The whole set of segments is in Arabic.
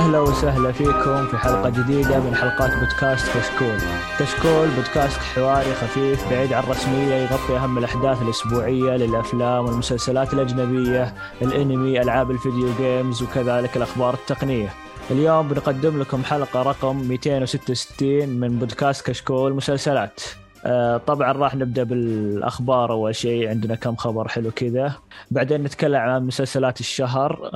أهلا وسهلا فيكم في حلقة جديدة من حلقات بودكاست كشكول. كشكول بودكاست حواري خفيف بعيد عن الرسمية، يغطي أهم الأحداث الأسبوعية للأفلام والمسلسلات الأجنبية، الأنمي، ألعاب الفيديو جيمز، وكذلك الأخبار التقنية. اليوم بنقدم لكم حلقة رقم 266 من بودكاست كشكول مسلسلات. طبعا راح نبدأ بالأخبار. أول شيء عندنا كم خبر حلو كذا، بعدين نتكلم عن مسلسلات الشهر،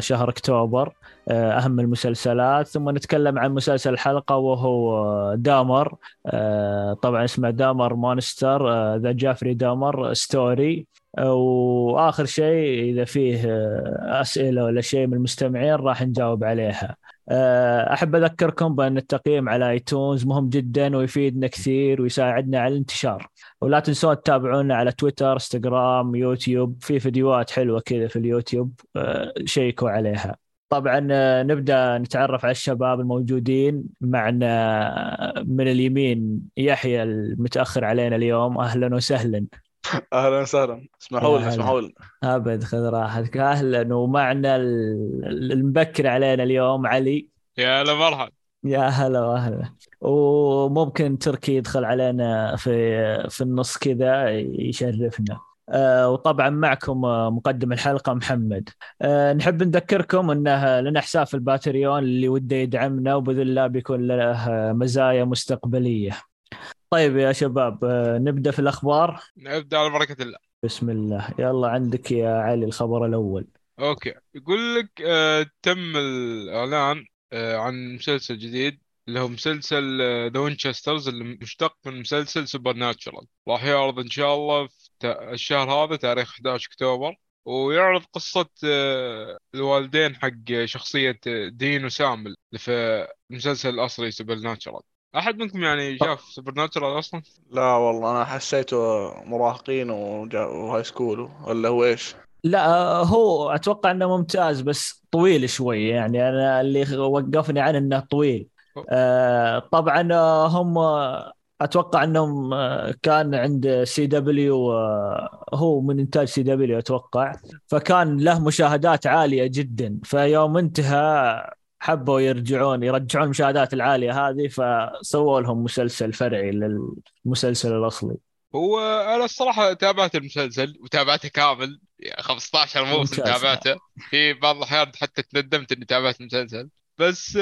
شهر أكتوبر، أهم المسلسلات، ثم نتكلم عن مسلسل الحلقة وهو دامر. طبعا اسمه دامر مونستر ذا جيفري دامر ستوري. وآخر شيء إذا فيه أسئلة ولا شيء من المستمعين راح نجاوب عليها. أحب أذكركم بأن التقييم على آيتونز مهم جدا ويفيدنا كثير ويساعدنا على الانتشار، ولا تنسون تتابعونا على تويتر، إنستغرام، يوتيوب، في فيديوهات حلوة كذا في اليوتيوب، شيكوا عليها. طبعا نبدأ نتعرف على الشباب الموجودين معنا. من اليمين يحيى المتأخر علينا اليوم، أهلا وسهلا. أهلا وسهلا، اسمحوا لنا أبد، خذ راحتك. أهلا. ومعنا المبكر علينا اليوم علي، يا هلا مرحبا. يا هلا وأهلا. وممكن تركي يدخل علينا في النص كذا يشرفنا. وطبعا معكم مقدم الحلقة محمد. نحب نذكركم أنه لنا حساب في الباتريون، اللي وده يدعمنا وبإذن الله بيكون له مزايا مستقبلية. طيب يا شباب، نبدأ في الأخبار. نبدأ على بركة الله. بسم الله. يلا عندك يا علي الخبر الأول. أوكي، يقول لك تم الإعلان عن مسلسل جديد اللي هو مسلسل ذا وينشسترز، اللي مشتق من مسلسل سوبرناتشرال. راح يعرض إن شاء الله في الشهر هذا تاريخ 11 أكتوبر، ويعرض قصة الوالدين حق شخصية دين وسامل في المسلسل الأصلي سوبرناتشرال. أحد منكم يعني شاف سوبرناتشرال أصلاً؟ لا والله، أنا حسيته مراهقين وهاي سكول ولا هو إيش؟ لا هو أتوقع أنه ممتاز بس طويل شوي، يعني أنا اللي وقفني عن أنه طويل. طبعاً هم أتوقع أنهم كان عند سي دبليو، هو من إنتاج سي دبليو أتوقع، فكان له مشاهدات عالية جداً، فيوم انتهى حبوا يرجعون المشاهدات العالية هذه، فسووا لهم مسلسل فرعي للمسلسل الأصلي. هو أنا الصراحة تابعت المسلسل وتابعته كامل، 15 موسم تابعته. في بعض الأحيان حتى تندمت إني تابعت المسلسل، بس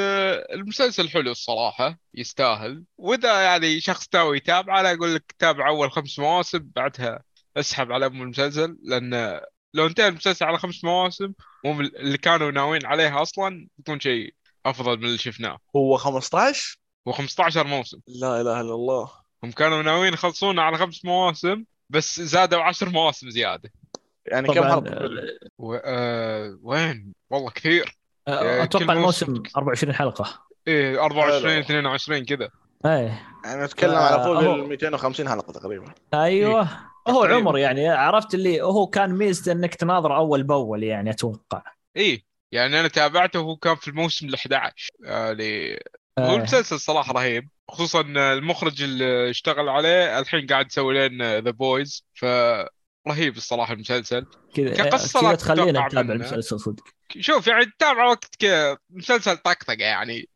المسلسل حلو الصراحة، يستاهل. وإذا يعني شخص تاوي يتابع، أنا أقول لك تابع أول 5 مواسم، بعدها اسحب على أم المسلسل، لأن لو انتهى المسلسل على 5 مواسم اللي كانوا ناويين عليها أصلاً بيكون شيء أفضل من اللي شفناه. هو 15؟ هو 15 موسم. لا إله إلا الله. هم كانوا ناويين يخلصون على 5 مواسم، بس زادوا 10 مواسم زيادة. يعني كم حلقة؟ وين؟ والله كثير. أتوقع الموسم 24 حلقة. إيه 24 22 كذا. إيه. أنا أتكلم على فوق 250 حلقة تقريبا. أيوة. إيه. هو عمر يعني، عرفت اللي هو كان ميزته انك تناظر اول باول، يعني اتوقع. ايه يعني انا تابعته وهو كان في الموسم ال11 يعني. هو المسلسل صراحه رهيب، خصوصا المخرج اللي اشتغل عليه الحين قاعد يسوي لنا ذا بويز، فرهيب الصراحه المسلسل كقصه. تخلينا نتابع المسلسل صدق. شوف يعني تتابع وقت مسلسل طقطقه، يعني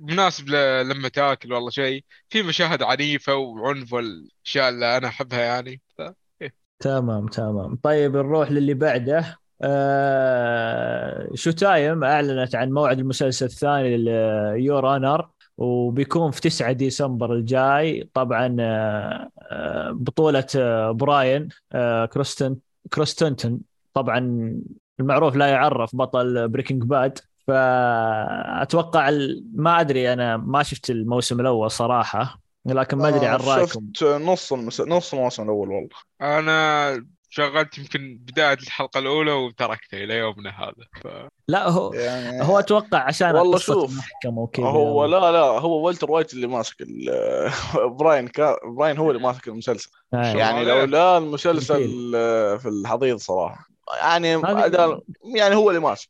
مناسب لما تاكل والله شيء، في مشاهد عنيفه وعنف والاشياء اللي انا احبها يعني. تمام. طيب نروح للي بعده. شوتايم اعلنت عن موعد المسلسل الثاني ليور أونر، وبيكون في 9 ديسمبر الجاي. طبعا بطولة براين كروستنتن، طبعا المعروف لا يعرف، بطل بريكنج باد. فأتوقع ما أدري، أنا ما شفت الموسم الأول صراحة، لكن ما أدري عن رأيكم. شفت نص الموسم الأول. والله أنا شغلت يمكن بداية الحلقة الأولى وتركته إلى يومنا هذا. لا هو يعني هو أتوقع عشان قصة المحكمة وكذا. هو لا هو والتر وايت اللي ماسك براين هو اللي ماسك المسلسل. يعني لولا المسلسل في الحضيض صراحة، يعني هو اللي ماسك.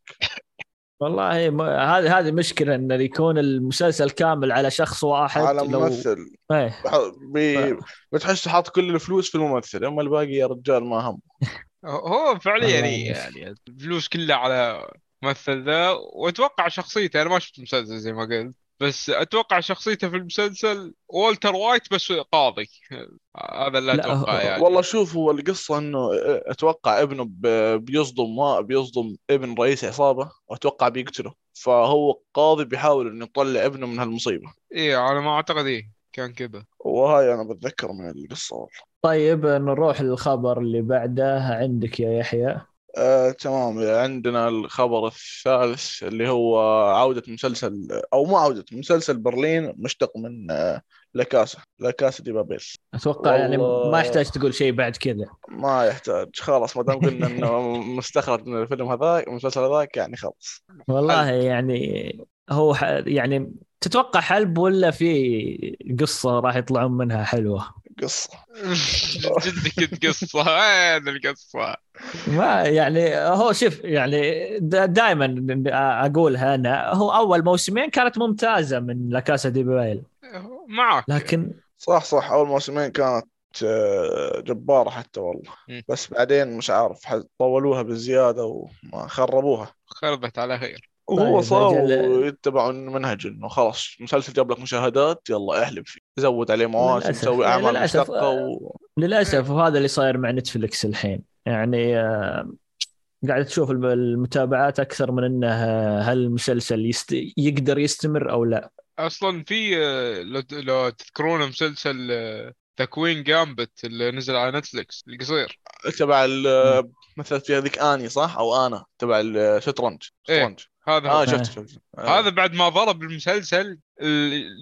والله هذه مشكلة إن يكون المسلسل كامل على شخص واحد، على ممثل. بتحس حاط كل الفلوس في الممثل، أما الباقي يا رجال ما هم. هو فعليا يعني الفلوس كلها على مثل ذا، واتوقع شخصيته، انا ما شفت المسلسل زي ما قلت، بس اتوقع شخصيته في المسلسل والتر وايت بس قاضي. هذا اللي لا اتوقع يعني. والله شوف، هو القصه انه اتوقع ابنه بيصدم ابن رئيس عصابه، واتوقع بيقتله، فهو قاضي بيحاول انه يطلع ابنه من هالمصيبه. ايه انا ما اعتقد ايه كان كذا، وهاي انا بتذكر من القصه والله. طيب نروح للخبر اللي بعده، عندك يا يحيى؟ تمام، عندنا الخبر الثالث اللي هو عودة مسلسل، أو ما عودة مسلسل، برلين، مشتق من لا كاسا دي بابيل. أتوقع يعني ما يحتاج تقول شيء بعد كذا، ما يحتاج خلاص، ما دام قلنا إنه مستخرج من الفيلم هذاك المسلسل هذاك، يعني خلاص والله. يعني هو يعني تتوقع حلب ولا في قصة راح يطلعون منها حلوة؟ قصة جد قصة، هذا القصة ما يعني. هو شوف يعني دائما أقولها أنا، هو أول موسمين كانت ممتازة من لا كاسا دي بابيل معك، لكن صح أول موسمين كانت جبارة حتى والله، بس بعدين مش عارف طولوها بزيادة وما خربوها، خربت على خير. وهو صار يتبعوا منهج انه خلاص مسلسل جاب لك مشاهدات، يلا احلب فيه، زود عليه مواسم، مسوي اعمال مشتقه للاسف. وهذا اللي صاير مع نتفلكس الحين، يعني قاعد تشوف المتابعات اكثر من انه هل المسلسل يقدر يستمر او لا. اصلا في لو تذكرون مسلسل تكوين جامبت اللي نزل على نتفلكس القصير تبع مثلا في هذيك اني صح او انا تبع الشطرنج. هذا شفت هذا بعد ما ضرب المسلسل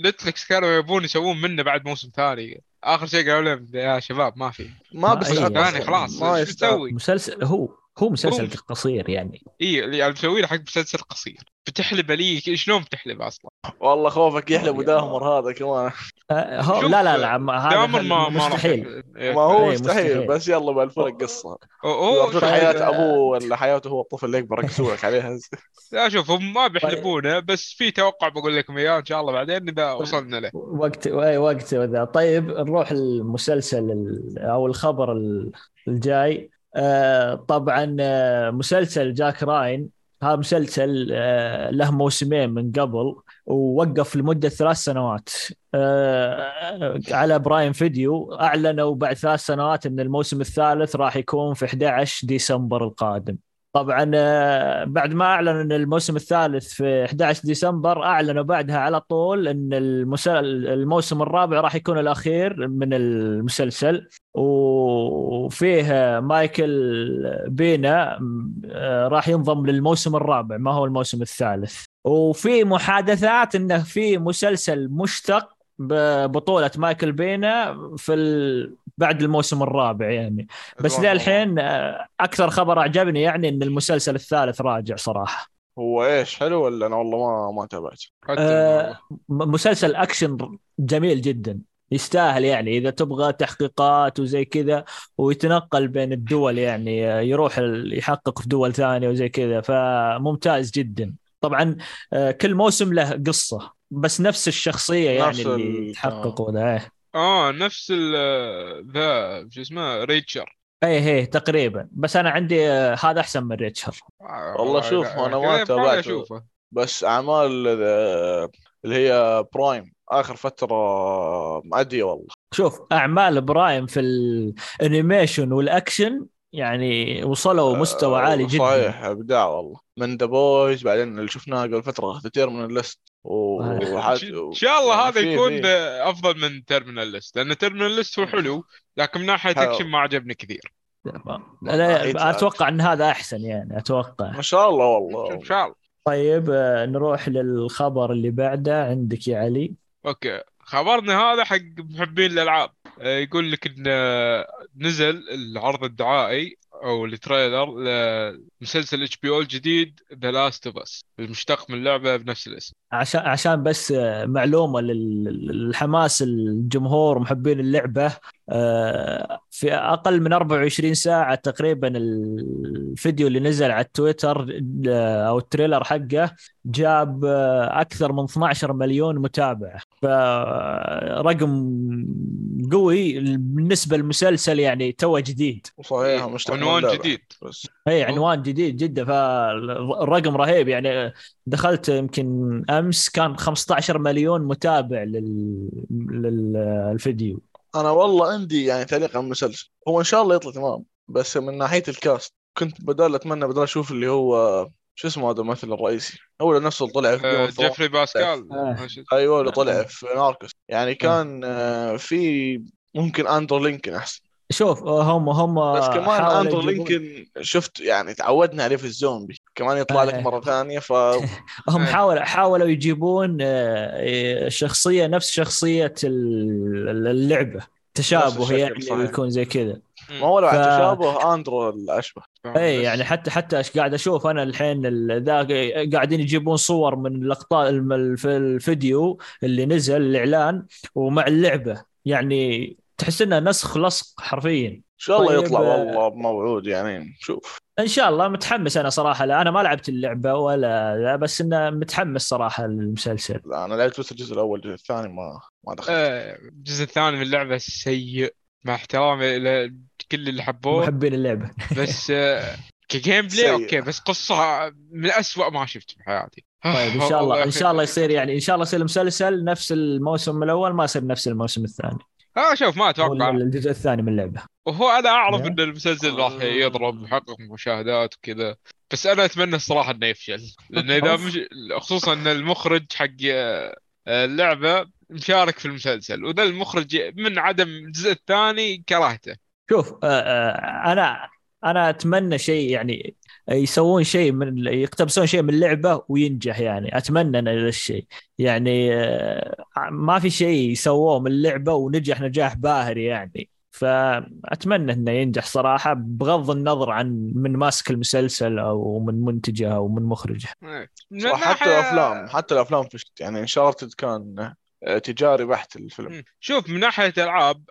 نتفلكس كانوا يبون يسوون منه بعد موسم ثاني، اخر شيء قالوا لهم يا شباب ما في ما بس ثاني خلاص، ايش تسوي؟ مسلسل هو مسلسل قصير يعني، ايه اللي عم تسويه حق مسلسل قصير، بتحلب لي شلون بتحلب اصلا؟ والله خوفك يحلب داهمر هذا كمان. لا داهمر مستحيل، ما هو مستحيل، بس يلا بالفرق قصه. هو حياه ابوه ولا حياته هو الطفل اللي يكبر يكسوك عليها. لا شوف هم ما بيحلبونه، بس في توقع بقول لكم اياه ان شاء الله بعدين اذا وصلنا له وقت وذا. طيب نروح المسلسل او الخبر الجاي. طبعا مسلسل جاك راين، هذا مسلسل له موسمين من قبل ووقف لمدة 3 سنوات على برايم فيديو. أعلنوا بعد 3 سنوات أن الموسم الثالث راح يكون في 11 ديسمبر القادم. طبعا بعد ما أعلنوا أن الموسم الثالث في 11 ديسمبر، أعلنوا بعدها على طول أن الموسم الرابع راح يكون الأخير من المسلسل، وفيه مايكل بينا راح ينضم للموسم الرابع، ما هو الموسم الثالث. وفي محادثات أنه في مسلسل مشتق ببطولة مايكل بينا في بعد الموسم الرابع يعني، بس للحين أكثر خبر أعجبني يعني إن المسلسل الثالث راجع صراحة. هو إيش حلو ولا أنا والله ما تابعت؟ مسلسل أكشن جميل جدا، يستاهل يعني إذا تبغى تحقيقات وزي كذا، ويتنقل بين الدول يعني، يروح يحقق في دول ثانية وزي كذا، فممتاز جدا. طبعا كل موسم له قصة، بس نفس الشخصية يعني نفس اللي تحققوا ده. نفس ذا شو اسمه ريتشر، ايه تقريبا، بس انا عندي هذا احسن من ريتشر والله. شوف انا ما تابعته، بس اعمال اللي هي برايم اخر فترة مأدية والله. شوف اعمال برايم في الانيميشن والاكشن يعني وصلوا مستوى عالي جدا، صحيح ابداع والله. من ذا بويز بعدين اللي شفناه قبل فترة كثير من اللست، ان شاء الله هذا يكون افضل من تيرمينال ليست، لان تيرمينال ليست هو حلو لكن من ناحيه اكشن ما عجبني كثير. انا اتوقع ان هذا احسن يعني، اتوقع ما شاء الله والله ان شاء الله. طيب نروح للخبر اللي بعده، عندك يا علي؟ اوكي، خبرنا هذا حق محبين الالعاب، يقول لك ان نزل العرض الدعائي او التريلر لمسلسل HBO الجديد The Last of Us، المشتق من اللعبة بنفس الاسم. عشان بس معلومة للحماس الجمهور محبين اللعبة، في أقل من 24 ساعة تقريبا الفيديو اللي نزل على تويتر أو التريلر حقه جاب أكثر من 12 مليون متابع، فرقم قوي بالنسبة للمسلسل يعني توه جديد. صحيح عنوان جديد. أي عنوان جديد جدا، فالرقم رهيب يعني. دخلت يمكن أمس كان 15 مليون متابع للفيديو. أنا والله عندي يعني تعليق عن المسلسل، هو إن شاء الله يطلع تمام، بس من ناحية الكاست كنت أتمنى أشوف اللي هو شو اسمه هذا الممثل الرئيسي، هو نفسه طلع في جيفري باسكال. أيوة اللي طلع في ناركوس يعني، كان في ممكن أندرو لينكن أحسن. شوف هم بس كمان أندرو لينكن شفت يعني تعودنا عليه في الزومبي، كمان يطلع لك مرة ثانية. فهم حاولوا يجيبون شخصية نفس شخصية اللعبة، تشابه يعني يكون زي كذا. ما هو على تشابه أندرو الأشبه أي يعني، حتى قاعد أشوف أنا الحين ذا قاعدين يجيبون صور من لقطات في الفيديو اللي نزل الإعلان ومع اللعبة، يعني تحس إنه نسخ لصق حرفيا. إن شاء الله يطلع والله موعود يعني، شوف إن شاء الله. متحمس أنا صراحة، لا أنا ما لعبت اللعبة ولا لا، بس إنه متحمس صراحة المسلسل. لا أنا لعبت بس الجزء الأول، الجزء الثاني ما دخلت. الجزء الثاني من اللعبة سيء، مع احترامي لكل اللي حبوه محبين اللعبة بس كجيم بلاي أوكي، بس قصة من أسوأ ما شفت في حياتي. طيب إن شاء الله يصير يعني، إن شاء الله يصير المسلسل نفس الموسم الأول، ما يصير نفس الموسم الثاني. شوف ما اتوقع الجزء الثاني من اللعبة، وهو انا اعرف ان المسلسل راح يضرب يحقق مشاهدات وكذا، بس انا اتمنى الصراحة انه يفشل، لانه اذا خصوصا ان المخرج حق اللعبة مشارك في المسلسل، وذا المخرج من عدم الجزء الثاني كرهته. شوف انا اتمنى شيء يعني يسوون شيء من يقتبسون شيء من اللعبة وينجح يعني، أتمنى أنا هذا الشيء يعني. ما في شيء سووه من اللعبة ونجح نجاح باهر يعني، فأتمنى إنه ينجح صراحة، بغض النظر عن من ماسك المسلسل أو من منتجه أو من مخرجه. حتى الأفلام فشت يعني، إن شاء الله كان تجاري بحت الفيلم. شوف من ناحية العاب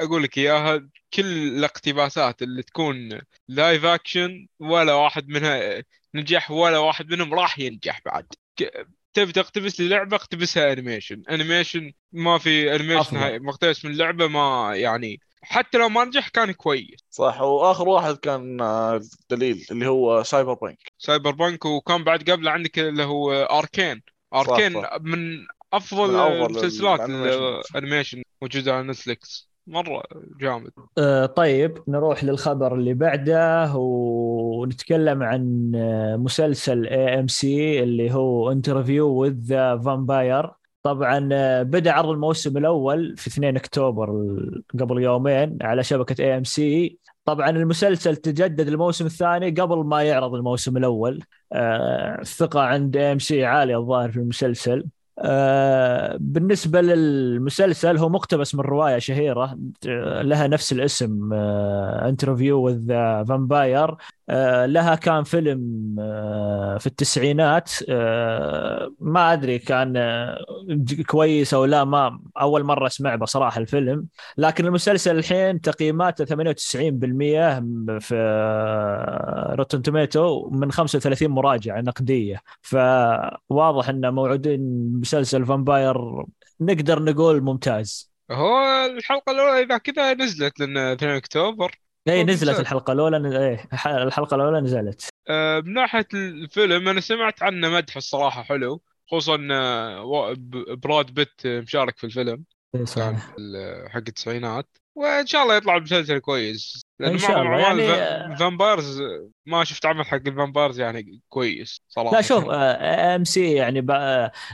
أقول لك إياها، كل الاقتباسات اللي تكون لايف أكشن ولا واحد منها نجح، ولا واحد منهم راح ينجح بعد. تبي تقتبس للعبة اقتبسها أنيميشن ما في أنيميشن مقتبس من اللعبة، ما يعني حتى لو ما نجح كان كويس. صح، وآخر واحد كان دليل اللي هو سايبر بانك، وكان بعد قبله عندك اللي هو أركين من أفضل مسلسلات الأنيميشن موجودة على نتفليكس، مرة جامد. طيب نروح للخبر اللي بعده ونتكلم عن مسلسل AMC اللي هو Interview with the Vampire. طبعا بدأ عرض الموسم الأول في 2 أكتوبر قبل يومين على شبكة AMC. طبعا المسلسل تجدد الموسم الثاني قبل ما يعرض الموسم الأول. الثقة عند AMC عالية الظاهر في المسلسل. بالنسبة للمسلسل هو مقتبس من رواية شهيرة لها نفس الاسم Interview with the Vampire. لها كان فيلم في التسعينات، ما أدري كان كويس أو لا، ما أول مرة أسمع بصراحة الفيلم. لكن المسلسل الحين تقييماته 98% في روتن توميتو من 35 مراجعة نقدية، فواضح أن موعودين مسلسل فامباير نقدر نقول ممتاز. هو الحلقة الأولى إذا كذا نزلت لنا 2 أكتوبر. اي نزلت الحلقة الأولى نزلت. من ناحية الفيلم أنا سمعت عنه مدح الصراحة حلو، خصوصا براد بيت مشارك في الفيلم حق التسعينات، وإن شاء الله يطلع مسلسل كويس، لأن عمل يعني فامبايرز ما شفت عمل حق الفامبايرز يعني كويس صراحة. لا شوف AMC يعني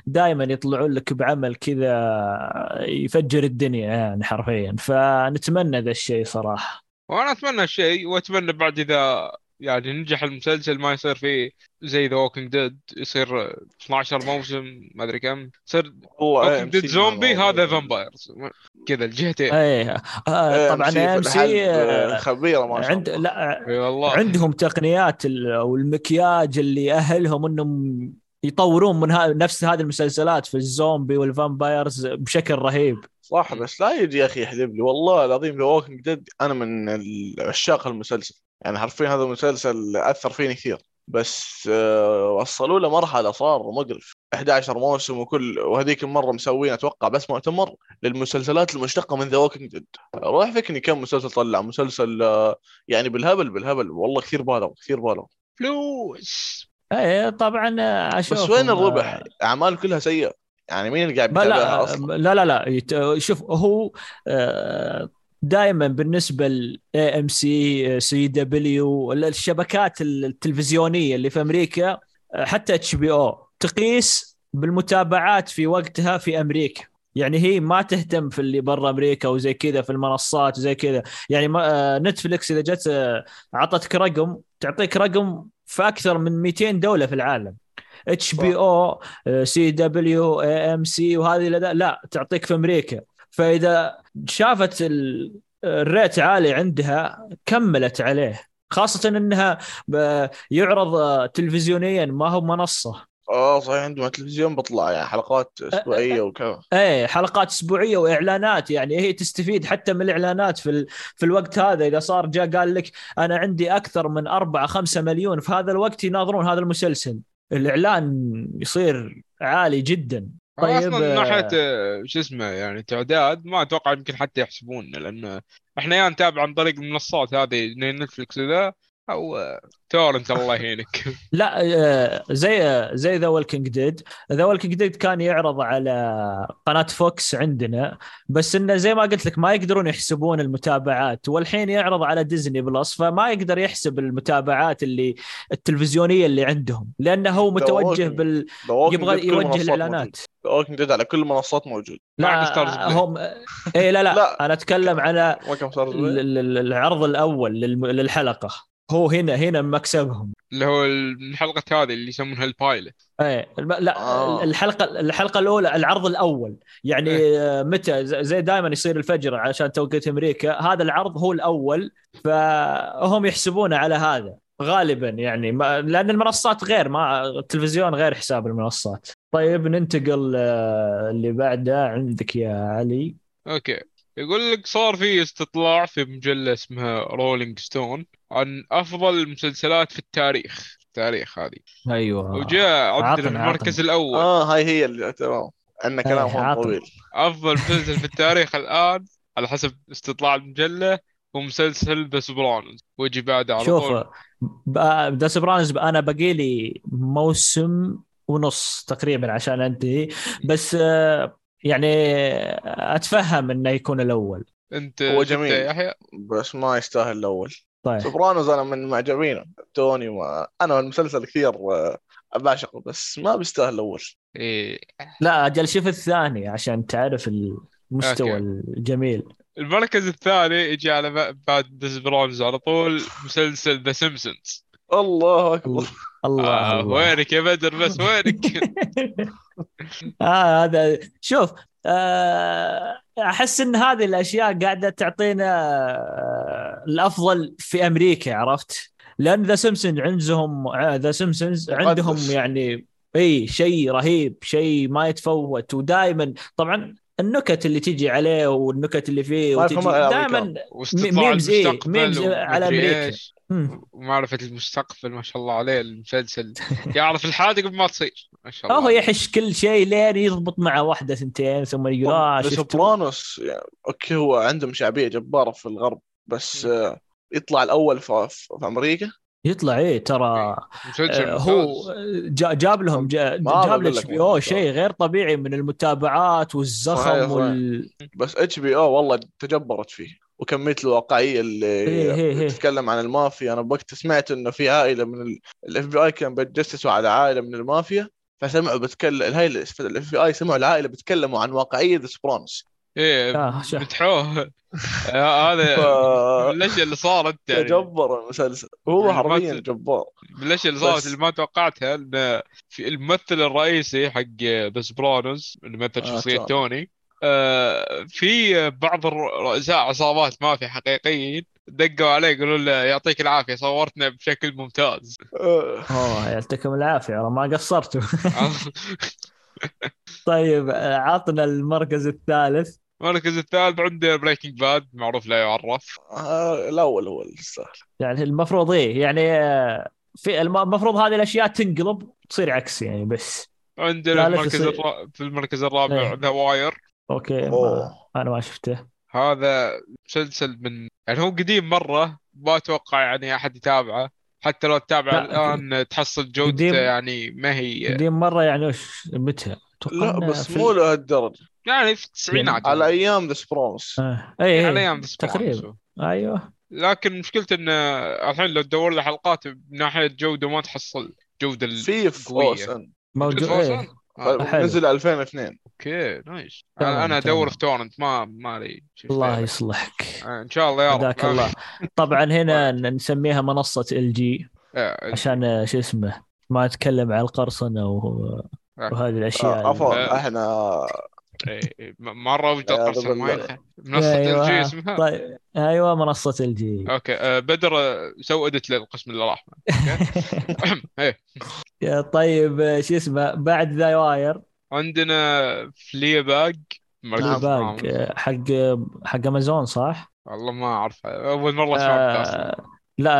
دائما يطلعون لك بعمل كذا يفجر الدنيا يعني حرفيا، فنتمنى ذا الشيء صراحة. وأنا أتمنى شيء، وأتمنى بعد إذا يعني ننجح المسلسل ما يصير فيه زي The Walking Dead، يصير 12 موسم ما أدري كم، يصير Walking Dead زومبي هذا فامبايرز كذا الجهتين. أيه. طبعا AMC خبيرة ما شاء الله. عندهم تقنيات أو المكياج اللي أهلهم إنهم يطورون من نفس هذه المسلسلات في الزومبي والفامبايرز بشكل رهيب. صح، بس لا يجي يا أخي يحلب لي والله العظيم The Walking Dead. أنا من عشاق المسلسل يعني، حرفيا هذا المسلسل أثر فيني كثير. بس وصلوا له مرحلة صار مقرف 11 موسم وكل، وهذيك المرة مسوين أتوقع بس مؤتمر للمسلسلات المشتقة من The Walking Dead. راح فكني كم مسلسل طلع مسلسل يعني بالهبل والله كثير بالغ فلوس. ايه طبعا اشوف بس وين الربح؟ اعمال كلها سيئة يعني مين اللي قاعد يتابعها اصلا؟ لا لا لا شوف هو دائما بالنسبه ل AMC CW الشبكات التلفزيونيه اللي في امريكا حتى HBO تقيس بالمتابعات في وقتها في امريكا، يعني هي ما تهتم في اللي برا امريكا وزي كذا في المنصات وزي كذا. يعني نتفلكس اذا جت عطتك رقم تعطيك رقم في اكثر من 200 دوله في العالم. HBO CW AMC وهذه لا تعطيك في امريكا، فاذا شافت الريت عالي عندها كملت عليه، خاصة انها يعرض تلفزيونيا ما هو منصة. صحيح عندهم تلفزيون بطلع يعني حلقات اسبوعية وكذا. ايه حلقات اسبوعية واعلانات، يعني هي تستفيد حتى من الاعلانات في الوقت هذا. اذا صار جاء قال لك انا عندي اكثر من 4-5 مليون في هذا الوقت يناظرون هذا المسلسل، الاعلان يصير عالي جدا. طيب اصلا من ناحيه شو اسمه يعني تعداد ما اتوقع يمكن حتى يحسبون، لان احنا يعني نتابع عن طريق المنصات هذه نتفلكس ذا او تورنت الله يهينك. لا زي ذا والكينج ديد. ذا والكينج ديد كان يعرض على قناه فوكس عندنا، بس انه زي ما قلت لك ما يقدرون يحسبون المتابعات، والحين يعرض على ديزني بلس فما يقدر يحسب المتابعات اللي التلفزيونيه اللي عندهم، لانه هو متوجه يبغى يوجه الاعلانات. والكينج ديد على كل المنصات موجود. لا هم اي لا انا اتكلم على العرض الاول للحلقه، هو هنا مكسبهم اللي هو الحلقة هذه اللي يسمونها البايلت. ايه لا الحلقة الأولى العرض الأول يعني متى زي دائما يصير الفجر عشان توقيت أمريكا، هذا العرض هو الأول فهم يحسبونه على هذا غالبا يعني لأن المنصات غير ما التلفزيون غير حساب المنصات. طيب ننتقل اللي بعدها عندك يا علي. أوكي يقول لك صار في استطلاع في مجلة اسمها رولينج ستون عن أفضل المسلسلات في التاريخ هذه. أيوة. وجاء عبد المركز الأول. هاي هي اللي تمام. عندنا كلام طويل. أفضل مسلسل في التاريخ الآن على حسب استطلاع المجلة هو مسلسل ذا سوبرانوز. وجي بعده على طول. شوف ذا سوبرانوز أنا بقي لي موسم ونص تقريبا عشان أنتهي، بس يعني أتفهم إنه يكون الأول. أنت هو جميل يحيى بس ما يستاهل الأول. طيب. سوبرانوز أنا من معجبين توني أنا المسلسل كثير أبعشقه بس ما بيستاهل الأول. إيه. لا أجل شوف الثاني عشان تعرف المستوى الجميل. المركز الثاني يجي على بعد سوبرانوز على طول مسلسل ذا سيمبسونز. الله أكبر. الله. وينك يا بدر بس وينك؟ هذا شوف أحس إن هذه الأشياء قاعدة تعطينا الأفضل في أمريكا، عرفت؟ لأن ذا سيمبسونز عندهم يعني أي شيء رهيب، شيء ما يتفوت، ودائما طبعا النكت اللي تيجي عليه والنكت اللي فيه وتيجي دائما ميمز على أمريكا ومعرفة المستقبل ما شاء الله عليه. المسلسل يعرف الحادق بما تصير ما شاء الله. هو يحش كل شيء لين يضبط مع واحدة ثنتين ثم يقول سوبرانوس يعني اوكي هو عندهم شعبية جبارة في الغرب بس يطلع الأول في أمريكا يطلع ايه ترى. هو جاب لهم جاب HBO شيء غير طبيعي من المتابعات والزخم بس HBO والله تجبرت فيه، وكمية الواقعية اللي تتكلم عن المافيا. أنا بوقت سمعت إنه في عائلة من الFBI كان بيتجسسوا على عائلة من المافيا، فسمعوا بتكلم هاي الFBI سمعوا العائلة بتكلموا عن واقعية ذا سوبرانوس. إيه بتحوه هذا بالأشياء اللي صارت يعني جبار المسلسل. هو حرفياً جبار بالأشياء اللي صارت اللي ما توقعتها. إن في الممثل الرئيسي حق ذا سوبرانوس اللي مثل شخصية توني في بعض رؤساء عصابات ما في حقيقيين دقوا عليه يقولوا له يعطيك العافية صورتنا بشكل ممتاز. يعطيكم العافية ما قصرتوا. طيب عطنا المركز الثالث. المركز الثالث عنده بريكنج باد معروف لا يعرف. الأول هو السهل يعني المفروض يعني في المفروض هذه الاشياء تنقلب تصير عكس يعني. بس عندنا في المركز الرابع ذا واير. اوكي انا ما شفته هذا مسلسل من يعني هو قديم مره ما اتوقع يعني احد يتابعه حتى لو تتابع الان تحصل جودته يعني ما هي قديم مره يعني وش متى لا بس مو لهالدرجه يعني في التسعينات على ايام ذا سبرونس على ايام ذا تقريبا ايوه. لكن مشكلته ان الحين لو تدور له حلقات من ناحيه جوده ما تحصل جوده القويه موجود نزل 2002. اوكي نايس. انا ادور في تورنت ما لي. الله يصلحك ان شاء الله يا رب الله. طبعا هنا نسميها منصه ال جي عشان شو اسمه ما اتكلم عن القرصنه وهذه الاشياء. احنا مره وجدت قرصنه ما منصه ال جي اسمها. طيب ايوه منصه ال جي. اوكي بدر سودت للقسم اللي راح. اوكي طيب شو اسمه بعد ذا واير عندنا فلي باج حق امازون صح؟ والله ما اعرف اول مره شفته. لا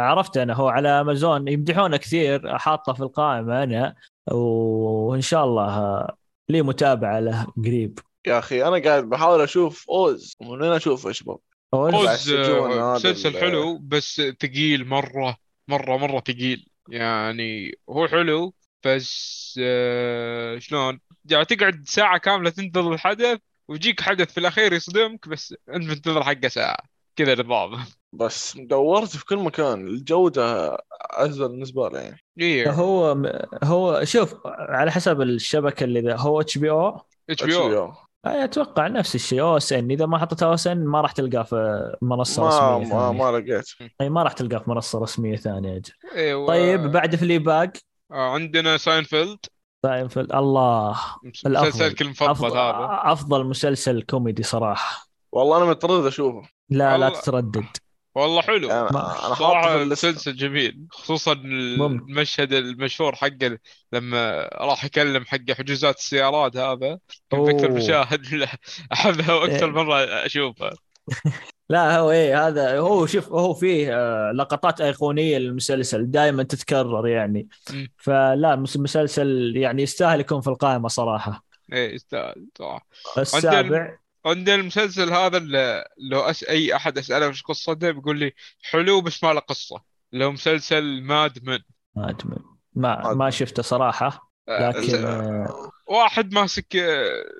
عرفت انا هو على امازون يمدحونه كثير حاطه في القائمه انا وان شاء الله لي متابعه له قريب. يا اخي انا قاعد بحاول اشوف اوز ومن وين اشوفه يا شباب. اوز مسلسل حلو بس ثقيل مره مره مره ثقيل يعني. هو حلو بس شلون يعني تقعد ساعة كاملة تنتظر الحدث ويجيك حدث في الأخير يصدمك بس أنت منتظر حقه ساعة كذا نظام. بس دورت في كل مكان الجودة أزل بالنسبة لي يعني. إيه. هو شوف على حسب الشبكة اللي ذا هو HBO. أنا أتوقع نفس الشيء OSN إذا ما حطيتها OSN ما راح تلقاه في منصة رسمية ثانية. ما لقيت. أي ما راح تلقاه في منصة رسمية ثانية. أيوة. طيب بعد فلي باج عندنا ساينفيلد. الله مسلسلك المفضل هذا أفضل مسلسل كوميدي صراحة. والله أنا متردد أشوفه. لا والله... لا تتردد والله حلو يعني. أنا صراحة مسلسل جميل خصوصا المشهد المشهور حقه لما راح يكلم حق حجوزات السيارات هذا أكثر مشاهد أحبها وأكثر مرة أشوفها. لا هو إيه هذا هو شوف هو فيه لقطات أيقونية للمسلسل دائما تتكرر يعني. فلا المسلسل يعني يستاهل يكون في القائمة صراحة. إيه يستاهل صح. السابع عندنا المسلسل هذا اللي لو أي أحد أسأله وش قصته بيقول لي حلو بس ما له قصة اللي هو مسلسل ماد من ما شفته صراحة لكن واحد ماسك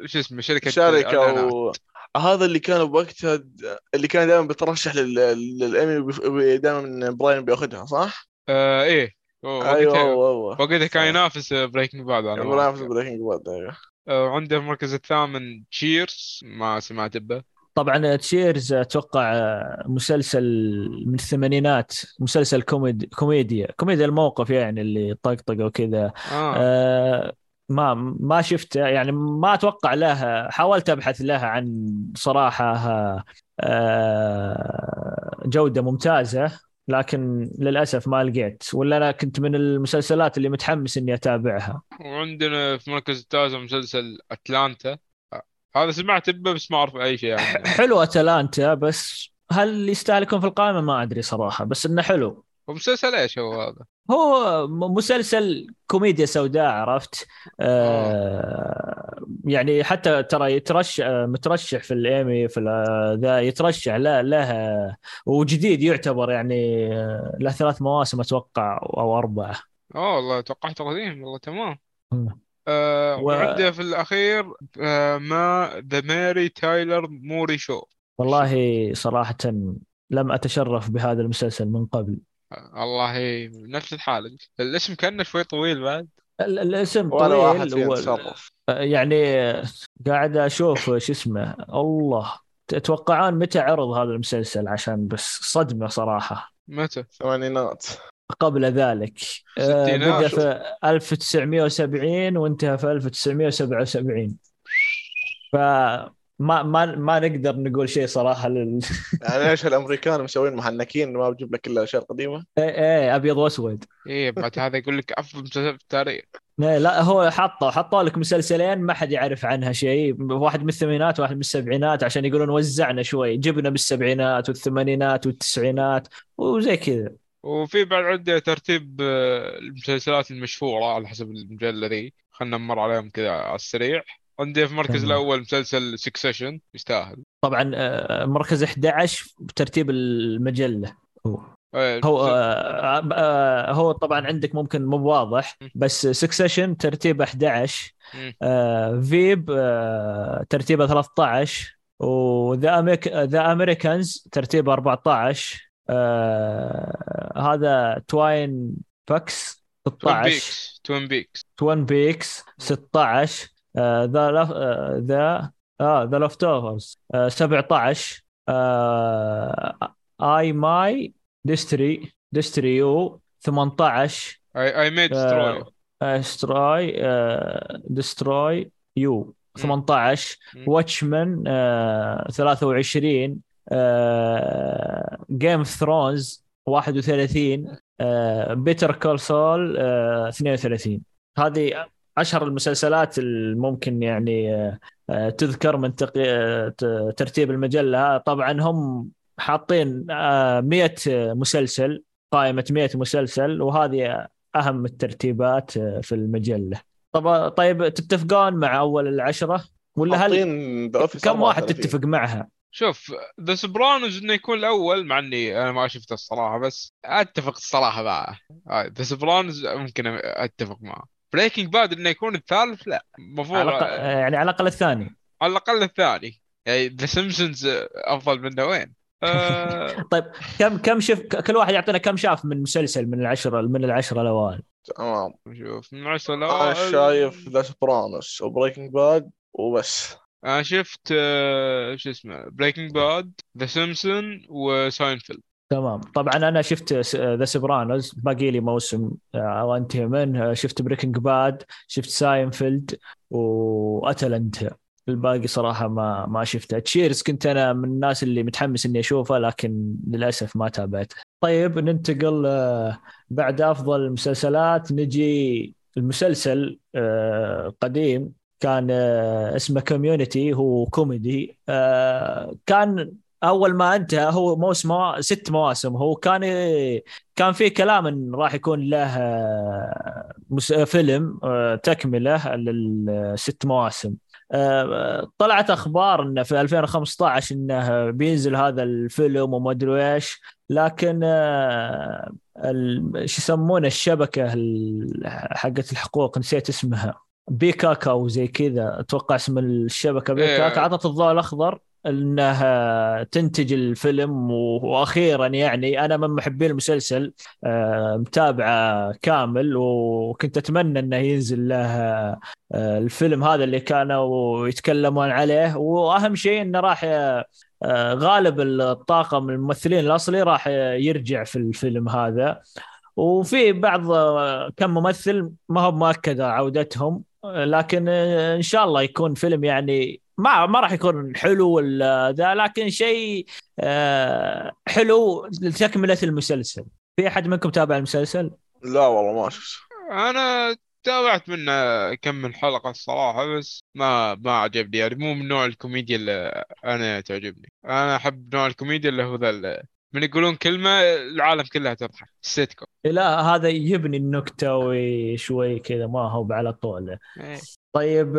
وش اسمه شركة و... هذا اللي كان بوقتها اللي كان دائما بترشح للأمي دائما براين بياخدها صح؟ إيه وقتها كان ينافس بريكنج باد. أيوه. عنده المركز الثامن تشيرز ما سمعت به. طبعا تشيرز اتوقع مسلسل من الثمانينات مسلسل كوميديا الموقف يعني اللي طقطقه وكذا. ما شفته يعني ما اتوقع لها حاولت ابحث لها عن صراحه جوده ممتازه لكن للأسف ما لقيت ولا أنا كنت من المسلسلات اللي متحمس إني أتابعها. وعندنا في مركز التاسع مسلسل أتلانتا هذا سمعت به بس ما أعرف أي شيء يعني. حلو أتلانتا بس هل يستاهلكم في القائمة ما أدري صراحة بس إنه حلو. ومسلسل إيش هو هذا؟ هو مسلسل كوميديا سوداء عرفت يعني حتى ترى مترشح في الإيمي في ذا يترشح لها وجديد يعتبر يعني له 3 مواسم أتوقع أو 4. والله توقعت قديم والله تمام. وعندها في الأخير ما The Mary Tyler Moore Show. والله صراحة لم أتشرف بهذا المسلسل من قبل. الله نفس الحالة الاسم كأنه شوي طويل بعد. الاسم طويل يعني قاعد أشوف شو اسمه. الله تتوقعون متى عرض هذا المسلسل عشان بس صدمة صراحة. متى؟ ثمانينات قبل ذلك. بدأ في 1970 وانتهى في 1977 ما نقدر نقول شيء صراحة يعني إيش الأمريكان مسوين محنكين ما بجيب لك إلا أشياء قديمة. إيه أبيض وأسود. إيه بعد هذا يقول لك أفضل مسلسل في التاريخ. لا هو حطوا لك مسلسلين ما حد يعرف عنها شيء واحد من الثمانينات واحد من السبعينات عشان يقولون وزعنا شوي جبنا بالسبعينات والثمانينات والتسعينات وزي كذا. وفي بعد عندي ترتيب المسلسلات المشهورة على حسب المجلة ذي. خلنا نمر عليهم كذا على السريع. عندي في المركز الأول مسلسل سكسيشن، يستاهل طبعا. مركز 11 بترتيب المجلة. هو طبعا عندك ممكن مو واضح، بس سكسيشن ترتيبه 11، فيب ترتيبه 13، وذا أمريكانز ترتيبه 14. هذا توين باكس 16، توين بيكس 16. ذا لوفتوفرز 17. اي ماي ديستريو 18. اي ميد دستروي يو 18. واتشمان 23. جيم اوف ثرونز 31. بيتر كول سول 32. هذه أشهر المسلسلات الممكن يعني تذكر من ترتيب المجلة. طبعا هم حاطين 100 مسلسل، قائمة 100 مسلسل، وهذه أهم الترتيبات في المجلة. طيب تتفقون مع أول 10 ولا هل كم واحد تتفق معها؟ شوف ذا سوبرانوز إنه يكون الأول، مع إني أنا ما شفته الصراحة، بس أتفق الصراحة بقى ذا سوبرانوز ممكن أتفق معه. بريكنج باد إنه يكون الثالث، لا مفروض يعني على الأقل الثاني، على الأقل الثاني يعني. The Simpsons أفضل منه وين؟ طيب كم شوف كل واحد يعطينا كم شاف من مسلسل من العشرة، من العشرة الأوائل. تمام، شوف من العشرة الأوائل أنا شايف The Sopranos وبريكنج باد وبس. أنا شفت شو اسمه بريكنج باد، The Simpsons وساينفيلد. تمام. طبعا انا شفت ذا سوبرانوز، باقي لي موسم او انتهي منه. شفت بريكنج باد، شفت ساينفيلد واتلانتا، الباقي صراحه ما شفته. تشيرز كنت انا من الناس اللي متحمس اني اشوفه، لكن للاسف ما تابعته. طيب ننتقل بعد افضل المسلسلات، نجي المسلسل قديم كان اسمه كوميونيتي. هو كوميدي، كان أول ما انتهى هو موسمه 6 مواسم. هو كان فيه كلام إن راح يكون له فيلم تكملة لل6 مواسم. طلعت أخبار إنه في 2015 إنه بينزل هذا الفيلم وما أدري إيش، لكن شو يسمونه الشبكة حقت الحقوق، نسيت اسمها، بيكاكا وزي كذا، أتوقع اسم الشبكة بيكاكا، عطت الضوء الأخضر انها تنتج الفيلم. واخيرا يعني انا من محبي المسلسل، متابعه كامل، وكنت اتمنى انه ينزل له الفيلم هذا اللي كانوا يتكلمون عليه. واهم شيء انه راح غالب الطاقم الممثلين الاصلي راح يرجع في الفيلم هذا، وفي بعض كم ممثل ما هو مؤكد عودتهم، لكن ان شاء الله يكون فيلم يعني ما راح يكون حلو ولا ذا، لكن شيء حلو لتكملة المسلسل. في أحد منكم تابع المسلسل؟ لا والله ما شفت. أنا تابعت منه كم من حلقة الصراحة، بس ما عجبني يعني. مو من نوع الكوميديا اللي أنا تعجبني. أنا أحب نوع الكوميديا اللي هو ذا من يقولون كلمة العالم كلها تضحك، السيتكوم. لا هذا يبني النكتة وشوي كذا، ما هو على طول. طيب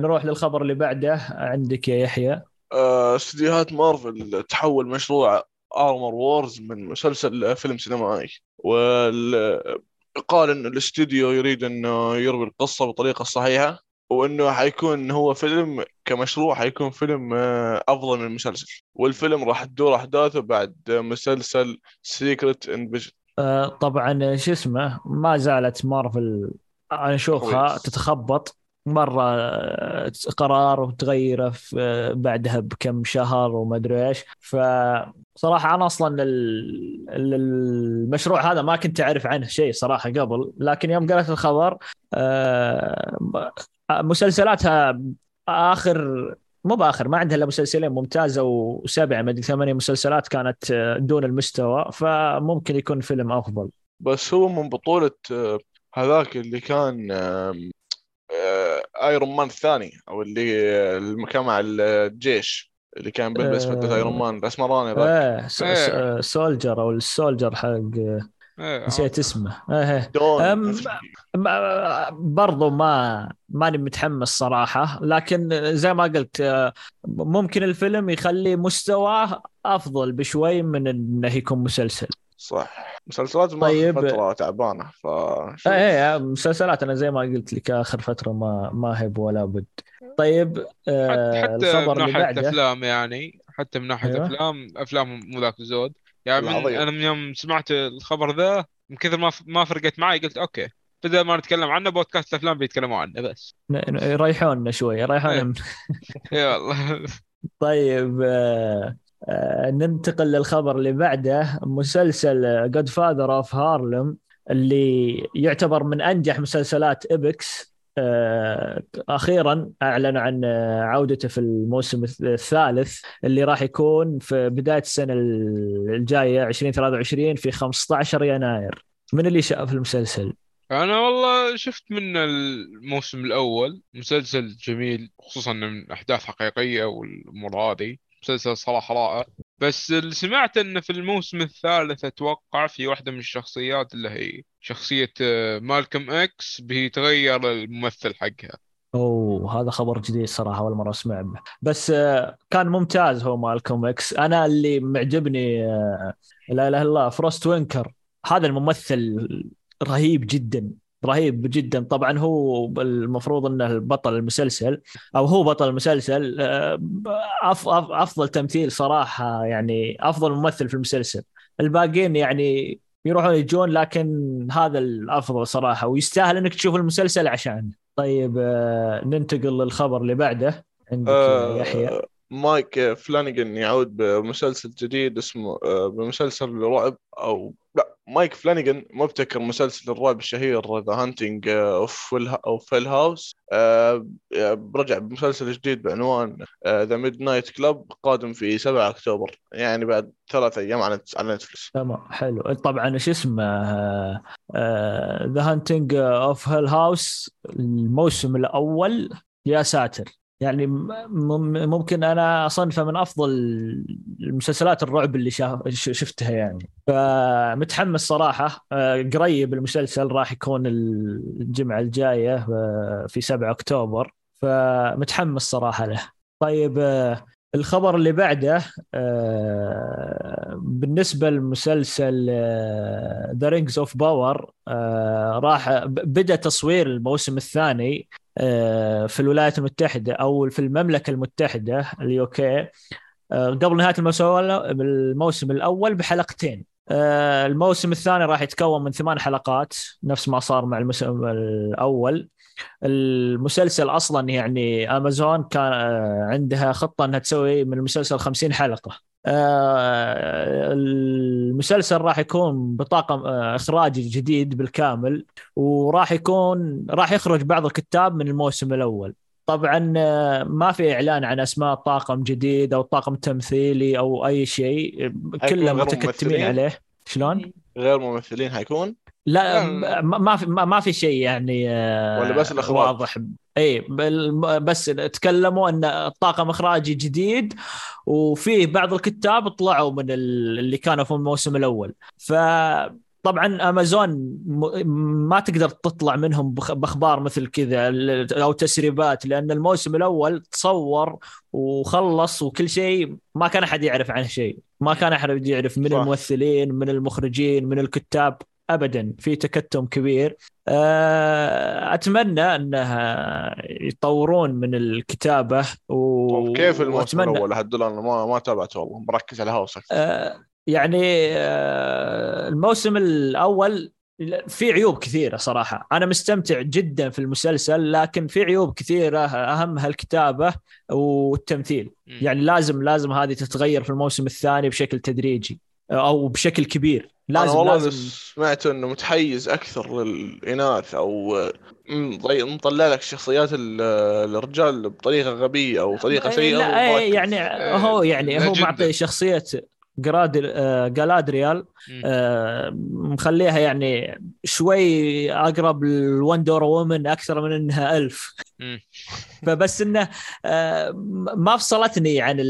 نروح للخبر اللي بعده. عندك يا يحيى استديوهات مارفل تحول مشروع آرمر وورز من مسلسل فيلم سينمائي، وقال إن الاستوديو يريد إنه يروي القصة بطريقة صحيحة، وإنه حيكون هو فيلم كمشروع، حيكون فيلم أفضل من المسلسل، والفيلم راح تدور أحداثه بعد مسلسل سيكريت إند فيجن. طبعا شو اسمه، ما زالت مارفل أنا أشوفها تتخبط، مرة قرار وتغيره في بعدها بكم شهر وما أدري إيش. فصراحة أنا أصلا المشروع هذا ما كنت أعرف عنه شيء صراحة قبل، لكن يوم قالت الخبر مسلسلاتها آخر مو بآخر، ما عندها إلا مسلسلين ممتازة و7 مدري 8 مسلسلات كانت دون المستوى، فممكن يكون فيلم أفضل. بس هو من بطولة هذاك اللي كان ايرون مان الثاني، او اللي المكان مع الجيش اللي كان بلبس بدله ايرون مان الاسمراني ذاك، سولجر او السولجر حق نسيت اسمه. برضو ماني متحمس صراحة، لكن زي ما قلت ممكن الفيلم يخلي مستواه أفضل بشوي من إنه يكون مسلسل. صح، مسلسلات طيب. فترة تعبانة مسلسلات أنا زي ما قلت لك آخر فترة ما هب ولا بد. طيب حتى من ناحية أفلام يعني حتى من ناحية أيوة. أفلام مو ذاك الزود يعني أنا من يوم سمعت الخبر ذا من كثر ما فرقت معي قلت أوكي بدل ما نتكلم عنه بودكاست الأفلام بيتكلموا عنه بس يريحوننا شوي يريحوننا يلا. طيب ننتقل للخبر اللي بعده، مسلسل Godfather of Harlem اللي يعتبر من أنجح مسلسلات إبكس أخيراً أعلنوا عن عودته في الموسم الثالث اللي راح يكون في بداية السنة الجاية 2023 في 15 يناير. من اللي شاف المسلسل؟ أنا والله شفت من الموسم الأول، مسلسل جميل خصوصاً من أحداث حقيقية والأمور هذه، مسلسل صراحة رائع. بس اللي سمعت أنه في الموسم الثالث أتوقع في واحدة من الشخصيات اللي هي شخصية مالكم إكس بيتغير الممثل حقها. أوه هذا خبر جديد صراحة، أول مرة أسمع به. بس كان ممتاز هو مالكم إكس. أنا اللي معجبني لا إله الله فروست وينكر، هذا الممثل رهيب جداً رهيب جدا. طبعا هو المفروض انه بطل المسلسل او هو بطل المسلسل، افضل تمثيل صراحه يعني، افضل ممثل في المسلسل. الباقيين يعني يروحون يجون لكن هذا الافضل صراحه، ويستاهل انك تشوف المسلسل عشان. طيب ننتقل للخبر اللي بعده عندك يحيى. مايك فلانيغان يعود بمسلسل جديد اسمه بمسلسل الرعب او لا، مايك فلانيغان مبتكر مسلسل الرعب الشهير ذا هانتينج اوف هيل هاوس، برجع بمسلسل جديد بعنوان ذا ميدنايت كلاب قادم في 7 اكتوبر يعني بعد 3 ايام على نتفلكس. تمام حلو. طبعا ايش اسمه ذا هانتينج اوف هيل هاوس الموسم الاول، يا ساتر يعني ممكن أنا أصنفه من أفضل المسلسلات الرعب اللي شفتها يعني، فمتحمس صراحة. قريب المسلسل راح يكون الجمعة الجاية في 7 أكتوبر فمتحمس صراحة له. طيب الخبر اللي بعده بالنسبة لمسلسل The Rings of Power راح بدأ تصوير الموسم الثاني في الولايات المتحدة أو في المملكة المتحدة اليوكي قبل نهاية الموسم الأول بحلقتين. الموسم الثاني راح يتكون من 8 حلقات نفس ما صار مع الموسم الأول. المسلسل أصلا يعني أمازون كان عندها خطة أنها تسوي من المسلسل 50 حلقة. المسلسل راح يكون بطاقم إخراجي جديد بالكامل، وراح يكون راح يخرج بعض الكتاب من الموسم الأول. طبعا ما في إعلان عن أسماء طاقم جديد أو طاقم تمثيلي أو أي شيء، كلهم متكتمين عليه. شلون غير ممثلين هيكون؟ لا ما في شيء يعني ولا بس الأخراج واضح. اي بس تكلموا ان الطاقم اخراجي جديد وفيه بعض الكتاب طلعوا من اللي كانوا في الموسم الاول. فطبعا امازون ما تقدر تطلع منهم باخبار مثل كذا او تسريبات، لان الموسم الاول تصور وخلص وكل شيء ما كان احد يعرف عنه شيء، ما كان احد يعرف من الممثلين من المخرجين من الكتاب أبداً. في تكتم كبير. أتمنى أنها يطورون من الكتابة كيف الموسم الأول حد الآن ما تابعته والله، مركز على هاوس يعني. الموسم الأول في عيوب كثيرة صراحة، أنا مستمتع جداً في المسلسل لكن في عيوب كثيرة أهمها الكتابة والتمثيل يعني لازم هذه تتغير في الموسم الثاني بشكل تدريجي أو بشكل كبير. لازم سمعت انه متحيز اكثر للاناث او مطلع لك شخصيات الرجال بطريقه غبيه او طريقه سيئه يعني هو معطي شخصيه جالادريال مخليها يعني شوي أقرب للوندر وومن أكثر من أنها ألف. فبس أنه ما فصلتني عن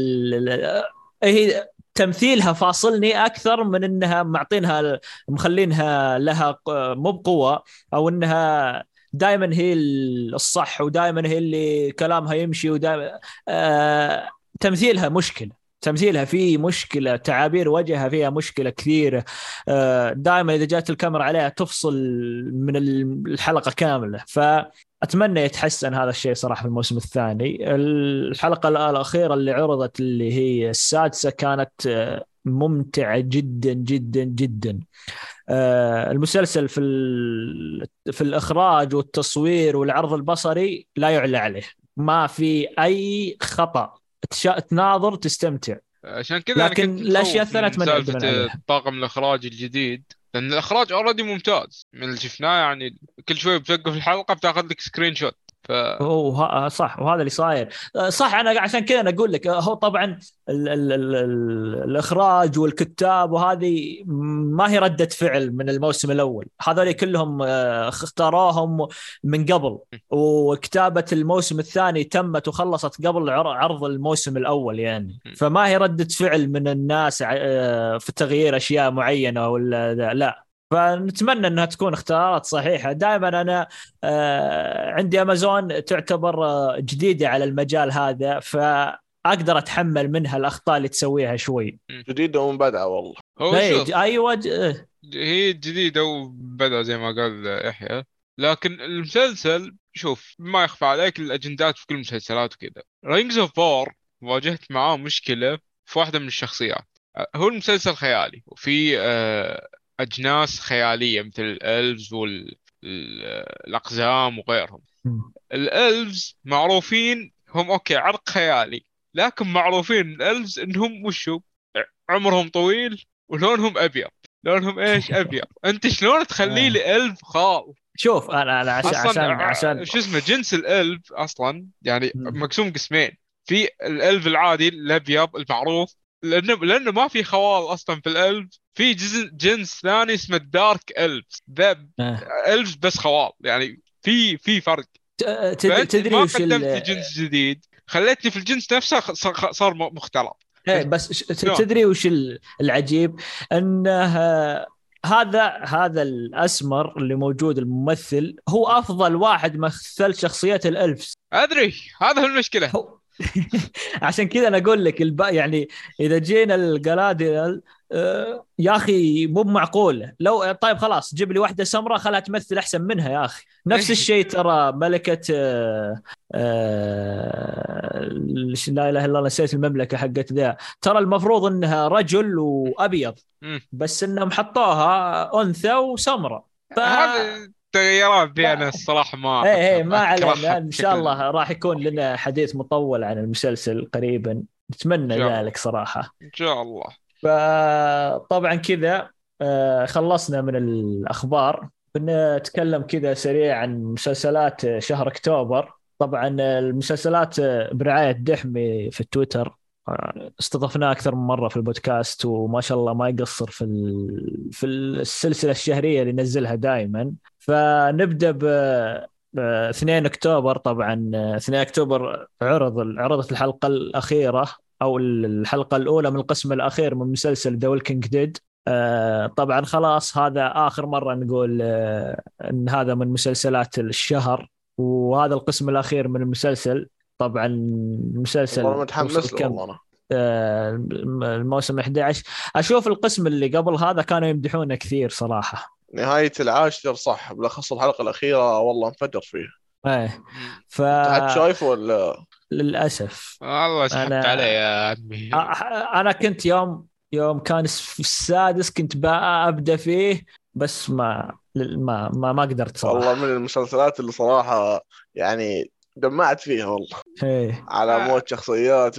هي تمثيلها فاصلني أكثر من أنها معطينها مخلينها لها مو بقوة، أو أنها دائما هي الصح ودائما هي اللي كلامها يمشي، ودائما تمثيلها مشكلة، تمثيلها فيه مشكلة، تعابير وجهها فيها مشكلة كثيرة، دائما إذا جات الكاميرا عليها تفصل من الحلقة كاملة. فأتمنى يتحسن هذا الشيء صراحة في الموسم الثاني. الحلقة الأخيرة اللي عرضت اللي هي السادسة كانت ممتعة جدا جدا جدا. المسلسل في الإخراج والتصوير والعرض البصري لا يعلى عليه، ما في أي خطأ، تناظر تستمتع. عشان كذا لكن الأشياء الثلاث من طاقم الإخراج الجديد، لأن الإخراج أوريدي ممتاز من اللي شفناه، يعني كل شوي بتوقف الحلقة بتاخذ لك سكرين شوت. هو صح، وهذا اللي صاير صح. أنا عشان كذا أنا أقول لك، هو طبعا الإخراج والكتاب وهذه ما هي ردة فعل من الموسم الأول، هذول كلهم اختاروهم من قبل، وكتابة الموسم الثاني تمت وخلصت قبل عرض الموسم الأول يعني. فما هي ردة فعل من الناس في تغيير أشياء معينة ولا لا. فنتمنى أنها تكون اختيارات صحيحة. دائما أنا عندي أمازون تعتبر جديدة على المجال هذا، فأقدر أتحمل منها الأخطاء اللي تسويها شوي. جديدة ومبدعة والله. أيوة هي جديدة ومبدعة زي ما قال يحيى. لكن المسلسل شوف ما يخفى عليك الأجندات في كل المسلسلات وكذا. رينجز أوف باور واجهت معاه مشكلة في واحدة من الشخصيات. هو المسلسل خيالي وفي أجناس خيالية مثل الألفز والأقزام وغيرهم. الألفز معروفين هم أوكي عرق خيالي، لكن معروفين الألفز إنهم وشو عمرهم طويل ولونهم أبيض. لونهم إيش؟ أبيض. أنت شلون تخليه لألف خال؟ شوف أنا عشان شو اسمه جنس الألف أصلا يعني مقسوم قسمين، في الألف العادي الأبيض المعروف لأنه ما في خوال أصلاً في الألف، في جنس ثاني اسمه الدارك ألف، ذا ألف بس خوال يعني. في فرق. تدري وش قدمت جنس جديد خليتني في الجنس نفسه صار مختلط. بس تدري وش العجيب؟ أنه هذا الأسمر اللي موجود الممثل هو أفضل واحد مثل شخصية الألف. أدري هذا المشكلة. عشان كذا أنا أقول لك يعني إذا جينا الجلاديال يا أخي مو معقول. لو طيب خلاص جيب لي واحدة سمراء خلها تمثل أحسن منها يا أخي. نفس الشيء ترى ملكة لا إله إلا الله، نسيت المملكة حقت ذا، ترى المفروض أنها رجل وأبيض بس أنهم حطوها أنثى وسمراء. تغيرات دي أنا الصراحة ما ما علينا. إن شاء الله راح يكون لنا حديث مطول عن المسلسل قريبا، نتمنى ذلك صراحة إن شاء الله. فطبعا كذا خلصنا من الأخبار. بنتكلم كذا سريع عن مسلسلات شهر أكتوبر. طبعا المسلسلات برعاية دحمي في التويتر، استضفناه أكثر من مرة في البودكاست، وما شاء الله ما يقصر في السلسلة الشهرية اللي نزلها دائما. فنبدأ ب 2 أكتوبر. طبعا 2 أكتوبر عرضت الحلقة الأخيرة أو الحلقة الأولى من القسم الأخير من مسلسل The Walking Dead. طبعا خلاص هذا آخر مرة نقول أن هذا من مسلسلات الشهر وهذا القسم الأخير من المسلسل. طبعا مسلسل متحمس والله. الموسم 11 أشوف القسم اللي قبل هذا كانوا يمدحونه كثير صراحة. نهاية العاشر صح، بالأخص الحلقة الأخيرة والله انفجر فيها. أنت شايفه ولا؟ للأسف والله سحبت عليه يا عمي. أنا كنت يوم كان في السادس كنت بقى أبدأ فيه، بس ما قدرت صراحة. والله من المسلسلات اللي صراحة يعني دمعت فيها والله. على موت شخصيات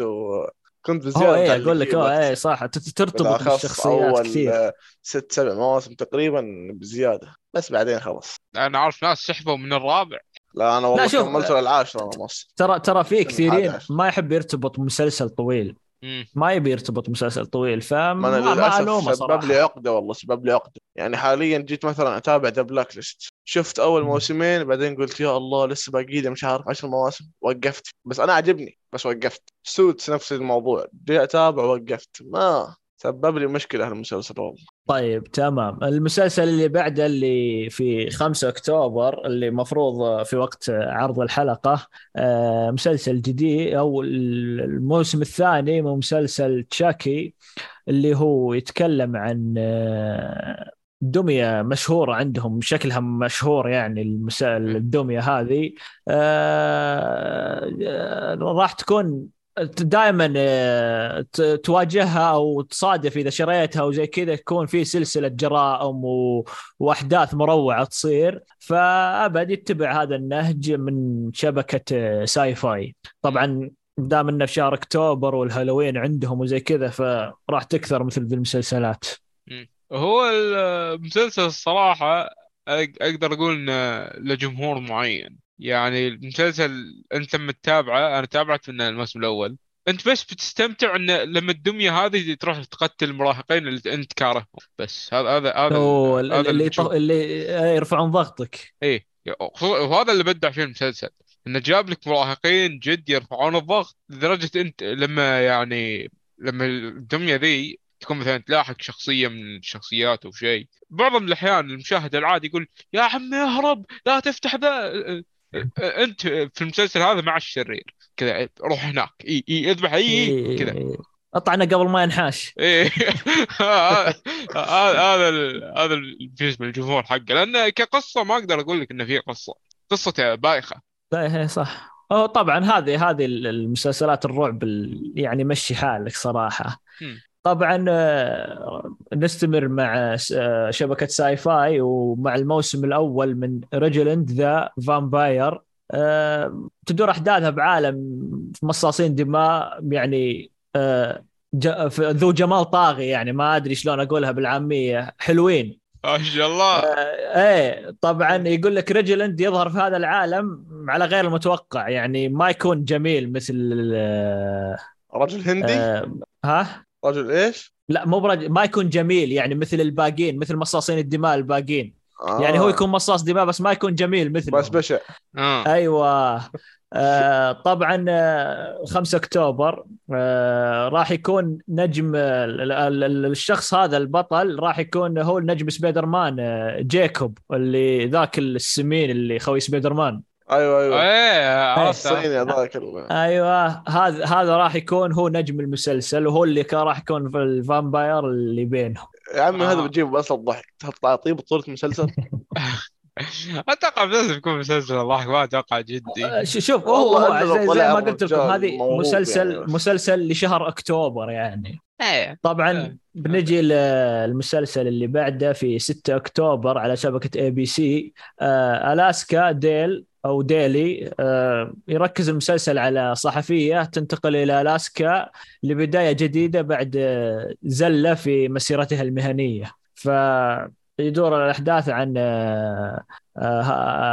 كنت بزيادة. أقول لك صح ترتبط بالشخصيات كثير. 6-7 مواسم تقريبا بزيادة، بس بعدين خلص. أنا عارف ناس سحبوا من الرابع. لا أنا والله كملت العاشرة ونص. ترى في كثيرين ما يحب يرتبط مسلسل طويل، ما يبي يرتبط مسلسل طويل، فما ألومه صراحة. سبب لي عقدة والله، سبب لي عقدة يعني. حاليا جيت مثلا أتابع ذا بلاك ليست، شفت أول موسمين بعدين قلت يا الله لسه باقي لي مش عارف 10 مواسم، وقفت. بس أنا عجبني بس وقفت. سوتس نفس الموضوع، جيت أتابع وقفت. ما سبب لي مشكلة هالمسلسل والله. طيب تمام. المسلسل اللي بعده اللي في 5 أكتوبر اللي مفروض في وقت عرض الحلقة، مسلسل جديد أو الموسم الثاني من مسلسل تشاكي، اللي هو يتكلم عن دمية مشهورة عندهم، شكلها مشهور يعني الدمية هذه راح تكون دائما تواجهها أو تصادف إذا شريتها وزي كذا، يكون في سلسلة جرائم وأحداث مروعة تصير. فأبد يتبع هذا النهج من شبكة ساي فاي. طبعا دام إنه في شهر أكتوبر والهالوين عندهم وزي كذا، فراح تكثر مثل ذي المسلسلات. هو المسلسل الصراحة أقدر أقول لجمهور معين، يعني المسلسل أنت لما تتابعه، أنا تابعت من الموسم الأول، أنت بس بتستمتع إن لما الدمية هذه تروح تقتل المراهقين اللي أنت كارههم، بس هذا اللي يرفعون ضغطك. إيه، وهذا اللي بدع في المسلسل، إنه جاب لك مراهقين جد يرفعون الضغط لدرجة أنت لما الدمية ذي تكون مثلا تلاحق شخصية من الشخصيات أو شيء، بعض الأحيان المشاهد العادي يقول يا عمي اهرب، لا تفتح ذا. أنت في المسلسل هذا مع الشرير كذا، روح هناك، إي اذبح، إي كذا، أطعنا قبل ما ينحاش. هذا بالنسبة للجمهور حقه، لأن كقصة ما أقدر أقول لك إنه فيه قصة بايخة. لا صح. أو طبعا هذه المسلسلات الرعب يعني مشي حالك صراحة. طبعا نستمر مع شبكة ساي فاي ومع الموسم الأول من ريجلند ذا فامباير. تدور أحداثها بعالم مصاصين دماء، يعني ذو جمال طاغي، يعني ما أدري شلون أقولها بالعامية، حلوين ما شاء الله. إيه طبعا يقول لك ريجلند يظهر في هذا العالم على غير المتوقع، يعني ما يكون جميل مثل رجل هندي. ها رجل إيش؟ لا مو برجل، ما يكون جميل يعني مثل الباقين، مثل مصاصين الدماء الباقين. يعني هو يكون مصاص دماء بس ما يكون جميل مثل، بس بشع. أيوة. طبعا 5 أكتوبر راح يكون نجم الشخص هذا البطل، راح يكون هو النجم سبايدر مان، جاكوب اللي ذاك السمين اللي خوي سبايدر مان. ايوه الصيني هذاك. ايوه هذا راح يكون هو نجم المسلسل، وهو اللي كان راح يكون في الفامباير اللي بينهم. يا عمي هذا بتجيب بس الضحك، تعطيه بطولة مسلسل. اتوقع لازم يكون مسلسل ضحك، ما اتوقع جدي. شوف والله زي ما قلت لكم، هذه مسلسل لشهر اكتوبر يعني. طبعا بنجي للمسلسل اللي بعده في 6 اكتوبر على شبكة ABC، الاسكا ديل أو ديلي. يركز المسلسل على صحفية تنتقل إلى ألاسكا لبداية جديدة بعد زلة في مسيرتها المهنية. فيدور الأحداث عن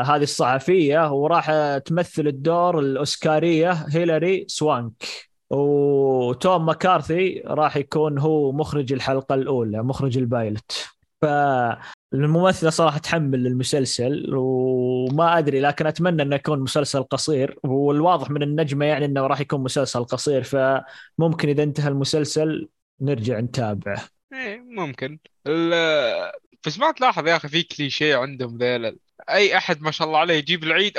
هذه الصحفية، وراح تمثل الدور الأوسكارية هيلاري سوانك. وتوم مكارثي راح يكون هو مخرج الحلقة الأولى، مخرج البايلت. فالممثلة صراحة تحمل المسلسل، وما أدري، لكن أتمنى أنه يكون مسلسل قصير، والواضح من النجمة يعني أنه راح يكون مسلسل قصير، فممكن إذا انتهى المسلسل نرجع نتابعه. إيه ممكن. بس ما تلاحظ يا أخي في كليشيه عندهم ذلل، أي أحد ما شاء الله عليه يجيب العيد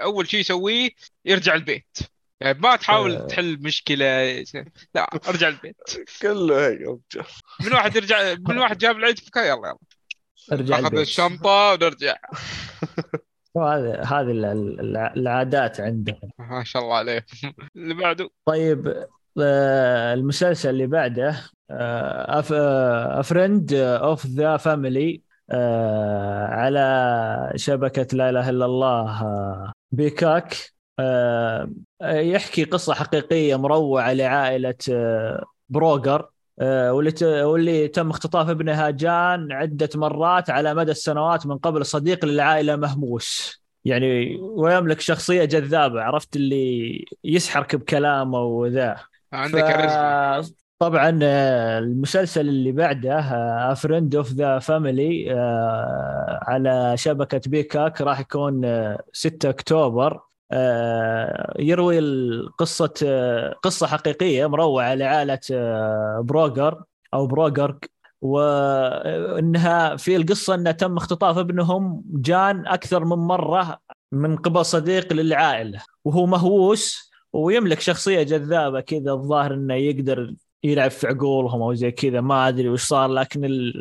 أول شيء يسويه يرجع البيت، يعني ما تحاول تحل مشكلة، لا أرجع البيت كله هيك. من واحد جاب العيد فكاي، يلا أرجع البيت، أخذ الشنطة ونرجع. هذه العادات عندنا ما شاء الله عليه. اللي بعده. طيب المسلسل اللي بعده أفرند أوف ذا فاميلي على شبكة لا إله إلا الله بيكاك. يحكي قصة حقيقية مروعة لعائلة بروغر، واللي تم اختطاف ابنها جان عدة مرات على مدى السنوات من قبل صديق للعائلة مهموس، يعني ويملك شخصية جذابة، عرفت اللي يسحرك بكلامه وذا عندك كاريزما. طبعا المسلسل اللي بعده أفرند أوف ذا فاميلي على شبكة بيكاك راح يكون 6 أكتوبر. يروي قصة حقيقية مروعة لعائلة بروغر، أو بروجرك، وإنها في القصة أنه تم اختطاف ابنهم جان أكثر من مرة من قبل صديق للعائلة، وهو مهووس ويملك شخصية جذابة كذا، الظاهر أنه يقدر يلعب في عقولهم أو زي كذا، ما أدري وش صار، لكن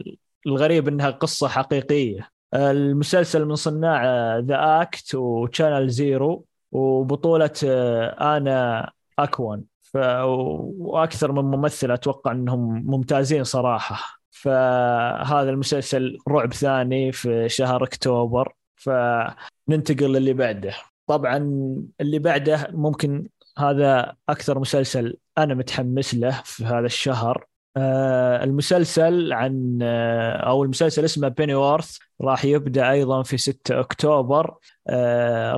الغريب أنها قصة حقيقية. المسلسل من صناع ذا أكت وشانل زيرو، وبطولة أنا أكوان وأكثر من ممثل، أتوقع أنهم ممتازين صراحة. فهذا المسلسل رعب ثاني في شهر أكتوبر. فننتقل للي بعده. طبعا اللي بعده ممكن هذا أكثر مسلسل أنا متحمس له في هذا الشهر. المسلسل عن أو المسلسل اسمه بيني وورث، راح يبدأ أيضا في 6 أكتوبر.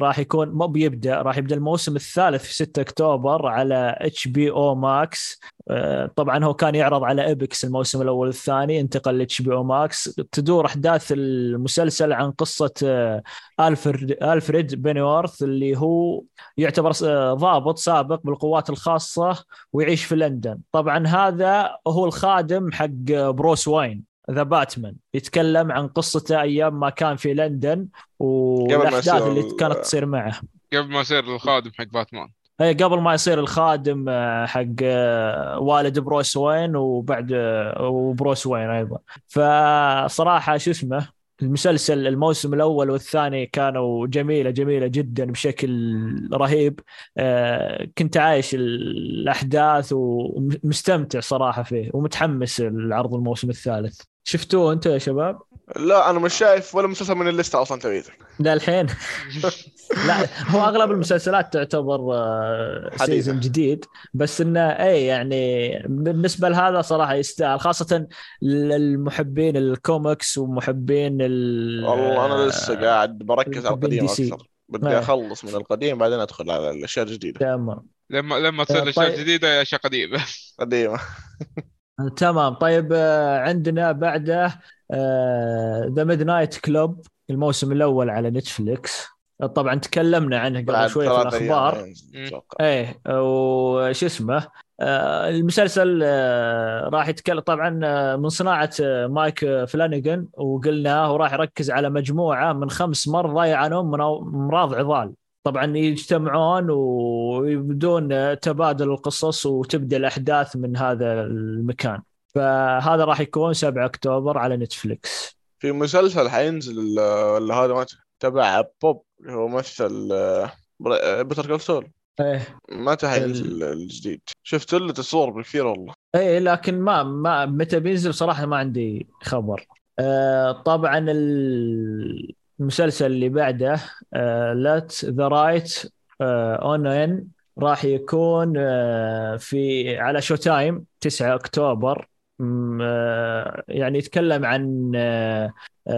راح يكون ما بيبدأ، راح يبدأ الموسم الثالث في 6 أكتوبر على HBO Max. طبعا هو كان يعرض على إبكس الموسم الأول والثاني، انتقل ل HBO Max. تدور أحداث المسلسل عن قصة ألفريد بيني وورث، اللي هو يعتبر ضابط سابق بالقوات الخاصة ويعيش في لندن. طبعا هذا هو الخادم حق بروس واين ذا باتمان. يتكلم عن قصته أيام ما كان في لندن والأحداث اللي كانت تصير معه قبل ما يصير الخادم حق باتمان، هي قبل ما يصير الخادم حق والد بروس وين وبعد وبروس وين أيضا. فصراحة شو اسمه المسلسل، الموسم الأول والثاني كانوا جميلة جدا بشكل رهيب. كنت عايش الأحداث ومستمتع صراحة فيه، ومتحمس العرض الموسم الثالث. شفتوه أنت يا شباب؟ لا أنا مش شايف ولا مسلسل من الليستة أصلا تقريبا لا الحين. لا هو أغلب المسلسلات تعتبر سيزن جديد، بس إنه أي يعني بالنسبة لهذا صراحة يستاهل، خاصة للمحبين الكوميكس ومحبين والله أنا لسه قاعد بركز على القديم أكثر، بدي أخلص من القديم بعدين أدخل على الأشياء الجديدة. تمام، لما تصير الأشياء الجديدة يا أشياء قديمة. تمام. طيب عندنا بعده The Midnight Club الموسم الأول على نتفليكس. طبعا تكلمنا عنه قبل شوية في الأخبار. ايه وش اسمه المسلسل راح يتكلم طبعا من صناعة مايك فلانيغان، وقلنا هو راح يركز على مجموعة من 5 مرضى يعانون من أمراض عضال. طبعا يجتمعون ويبدون تبادل القصص وتبدأ الأحداث من هذا المكان. فهذا راح يكون 7 أكتوبر على نتفليكس. في مسلسل حينزل اللي هذا ما تبع بوب، هو مثل بيتر كول سول. متى حينزل الجديد؟ شفت له تصور بالكثير والله. ايه لكن ما متى بينزل صراحة ما عندي خبر. طبعا المسلسل اللي بعده Let the Right on N راح يكون في على شو تايم 9 أكتوبر. يعني يتكلم عن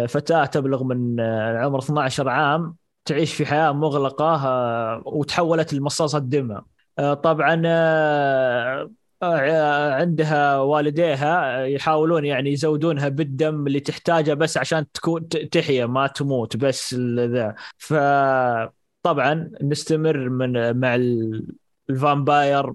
فتاة تبلغ من العمر 12 عام تعيش في حياة مغلقة وتحولت لمصاصة دماء. طبعا عندها والديها يحاولون يعني يزودونها بالدم اللي تحتاجه بس عشان تكون تحيا ما تموت بس ذا. فطبعا نستمر مع الفامباير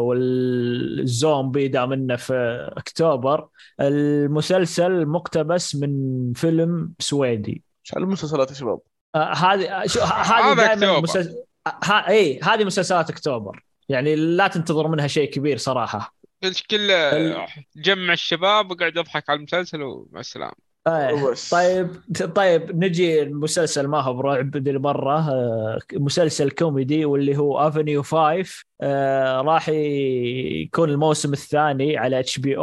والزومبي دامنا في أكتوبر. المسلسل مقتبس من فيلم سويدي. شو المسلسلات يا شباب؟ هذه دائما مسلسل اي هذه مسلسلات أكتوبر، يعني لا تنتظر منها شيء كبير صراحة. كل جمع الشباب وقاعد أضحك على المسلسل ومع السلامة. طيب نجي المسلسل ما هو برعب دي المرة، مسلسل كوميدي واللي هو أفنيو 5. راح يكون الموسم الثاني على HBO.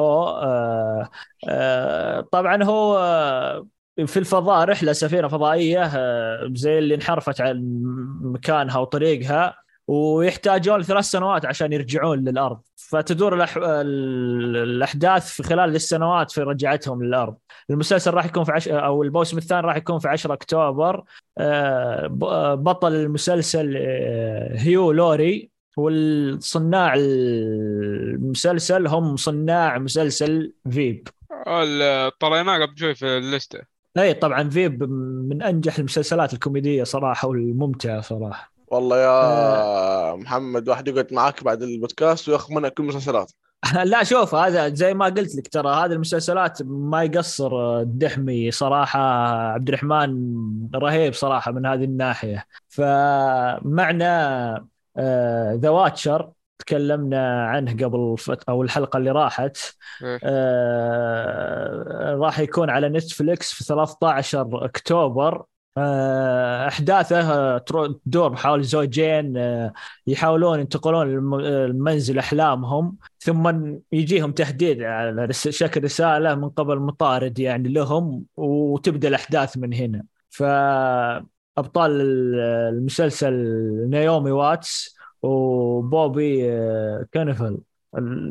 طبعا هو في الفضاء، رحلة سفينة فضائية زي اللي انحرفت عن مكانها وطريقها، ويحتاجون 3 سنوات عشان يرجعون للأرض. فتدور الأحداث في خلال السنوات في رجعتهم للأرض. المسلسل راح يكون في أو الموسم الثاني راح يكون في 10 أكتوبر. بطل المسلسل هيو لوري، والصناع المسلسل هم صناع مسلسل فيب. طلعناه قبل شوي في الليستة. أي طبعا فيب من أنجح المسلسلات الكوميدية صراحة والممتعة صراحة. والله يا محمد واحد يقعد معك بعد البودكاست وياخذ منها كل مسلسلات. لا شوف هذا زي ما قلت لك ترى هذه المسلسلات ما يقصر الدحمي صراحة، عبد الرحمن رهيب صراحة من هذه الناحية. فمعنا ذا واتشر تكلمنا عنه قبل أو الحلقة اللي راحت، راح يكون على نتفليكس في 13 أكتوبر. أحداثه تدور بحول زوجين يحاولون ينتقلون المنزل أحلامهم، ثم يجيهم تهديد على شكل رسالة من قبل مطارد يعني لهم، وتبدأ الأحداث من هنا. فأبطال المسلسل نايومي واتس وبوبي كانفل،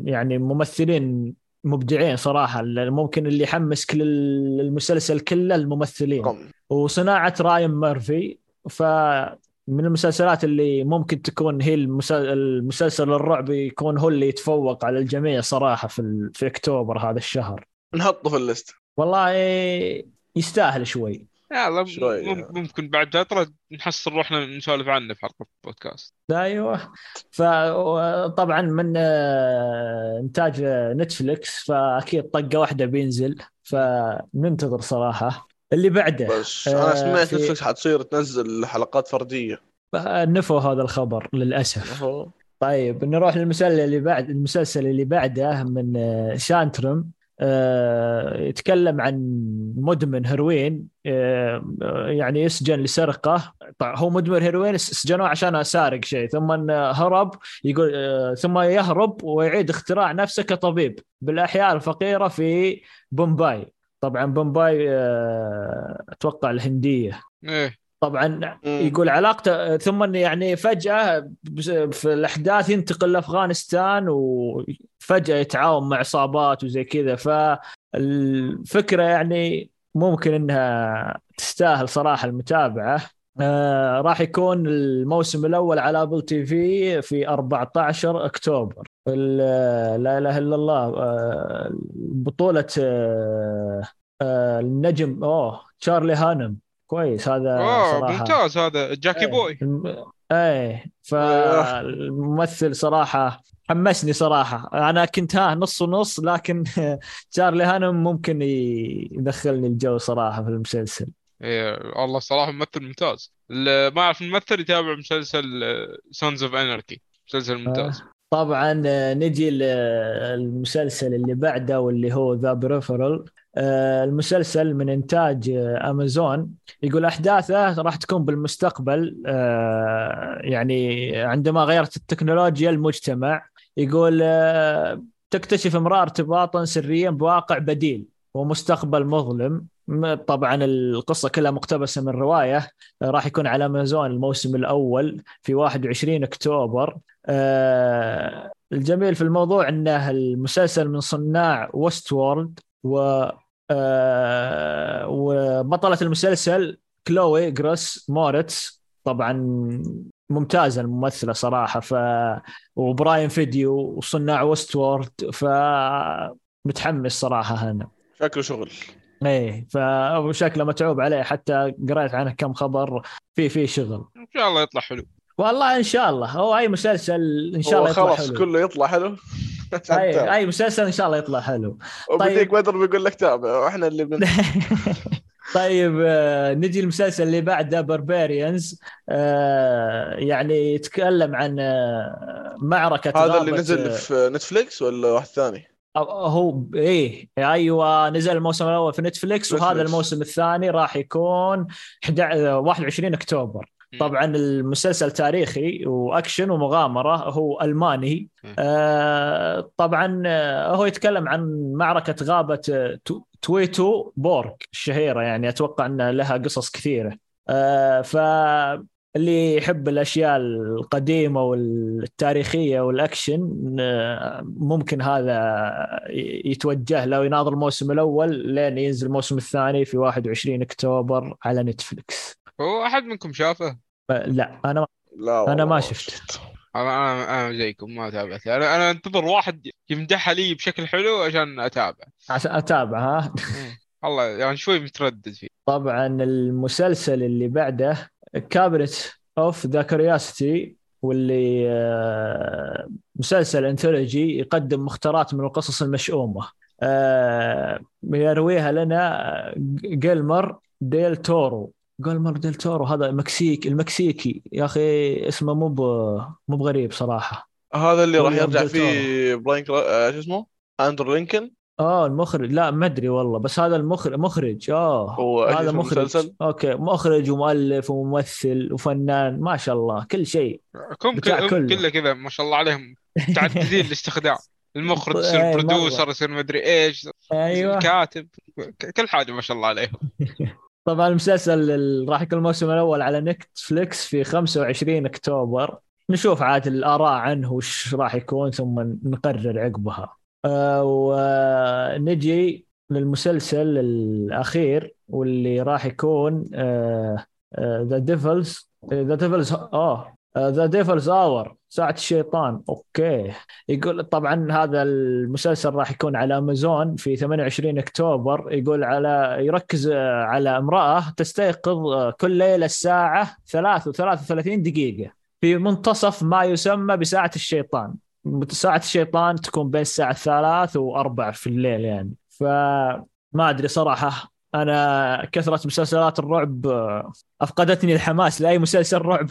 يعني ممثلين مبدعين صراحة، ممكن اللي يحمسك للمسلسل كله الممثلين، وصناعة راين ميرفي. فمن المسلسلات اللي ممكن تكون هي المسلسل الرعب يكون هو اللي يتفوق على الجميع صراحة في أكتوبر هذا الشهر، نحطه في الليست والله يستاهل شوي. يلا ممكن بعد فترة نحصل روحنا نسولف عنه في حلقة بودكاست. أيوة. فطبعا من إنتاج نتفليكس فأكيد طقة واحدة بينزل، فننتظر صراحة اللي بعده. بس أنا سمعت نتفليكس حتصير تنزل حلقات فردية، نفوا هذا الخبر للأسف. طيب نروح للمسلسل اللي بعد، المسلسل اللي بعده من شانترم، يتكلم عن مدمن هيروين، يعني يسجن لسرقة. طيب هو مدمن هيروين سجنوه عشان سارق شيء، ثم هرب، يقول ثم يهرب ويعيد اختراع نفسه كطبيب بالأحياء الفقيرة في بومباي. طبعا بومباي أتوقع الهندية. طبعا يقول علاقته، ثم يعني فجأة في الأحداث ينتقل لأفغانستان وفجأة يتعاون مع عصابات وزي كذا. فالفكرة يعني ممكن أنها تستاهل صراحة المتابعة. راح يكون الموسم الأول على أبل تي في 14 أكتوبر. لا إله إلا الله. بطولة النجم تشارلي هانم. كويس هذا صراحة ممتاز، هذا جاكي بوي. فالممثل صراحة حمسني صراحة، أنا كنت نص ونص، لكن تشارلي هانم ممكن يدخلني الجو صراحة في المسلسل. ايه الله صراحة ممثل ممتاز. ما أعرف الممثل يتابع مسلسل Sons of Anarchy، مسلسل ممتاز. طبعا نجي للمسلسل اللي بعده واللي هو The Peripheral. المسلسل من إنتاج أمازون، يقول أحداثه راح تكون بالمستقبل، يعني عندما غيرت التكنولوجيا المجتمع. يقول تكتشف امرأة ارتباطا سريا بواقع بديل ومستقبل مظلم. طبعا القصة كلها مقتبسة من رواية. راح يكون على أمازون الموسم الأول في 21 أكتوبر. الجميل في الموضوع أنه المسلسل من صناع وست وورلد، وبطلة المسلسل كلوي غراس موريتس. طبعا ممتازة الممثلة صراحة، وبراين فيديو وصناع وستورد، فمتحمس صراحة هنا، شكله شغل. ايه فشكله متعوب عليه، حتى قرأت عنه كم خبر فيه شغل. ان شاء الله يطلع حلو والله. ان شاء الله هو اي مسلسل ان شاء الله يطلع حلو، كله يطلع حلو. أي مسلسل إن شاء الله يطلع حلو. وبديك بدر بيقول لك تابع، وإحنا اللي طيب نجي المسلسل اللي بعده باربيريانز. يعني يتكلم عن معركة. هذا اللي نزل في نتفليكس ولا واحد ثاني؟ هو أيوة نزل الموسم الأول في نتفليكس، وهذا الموسم الثاني راح يكون 21 أكتوبر. طبعا المسلسل تاريخي وأكشن ومغامرة، هو ألماني. طبعا هو يتكلم عن معركة غابة تويتو بورغ الشهيرة، يعني أتوقع أن لها قصص كثيرة. فاللي يحب الأشياء القديمة والتاريخية والأكشن ممكن هذا يتوجه لو يناظر الموسم الأول لين ينزل الموسم الثاني في 21 أكتوبر على نتفليكس. هو أحد منكم شافه؟ لا أنا ما شفت. أنا زيكم ما تابعت. أنا أنتظر واحد يمدحها لي بشكل حلو عشان أتابع. ها الله يعني شوي متردد فيه. طبعا المسلسل اللي بعده كابرت أوف ذا كرياسيتي، واللي مسلسل انثولوجي يقدم مختارات من القصص المشؤومة يرويها لنا جيلمر ديل تورو. جيلمر ديل تورو هذا مكسيك المكسيكي يا أخي اسمه مو بغريب صراحة. هذا اللي راح يرجع فيه براين شو اسمه أندرو لينكولن المخرج. لا ما ادري والله بس هذا المخرج هذا مخرج اوكي مخرج ومؤلف وممثل وفنان ما شاء الله كل شيء كله كذا ما شاء الله عليهم تعددين الاستخدام المخرج يصير برودوسر يصير ما ادري ايش كاتب كل حاجه ما شاء الله عليهم. طبعا المسلسل راح يكون الموسم الاول على نتفليكس في 25 اكتوبر نشوف عاد الاراء عنه وش راح يكون ثم نقرر عقبها. ونجي للمسلسل الأخير واللي راح يكون The Devil's Hour ساعة الشيطان. أوكي يقول طبعا هذا المسلسل راح يكون على أمازون في 28 أكتوبر. يقول على يركز على امرأة تستيقظ كل ليلة الساعة 3:33 في منتصف ما يسمى بساعة الشيطان. ساعة الشيطان تكون بين الساعة 3 و4 في الليل يعني. فما أدري صراحة أنا كثرة مسلسلات الرعب أفقدتني الحماس لأي مسلسل رعب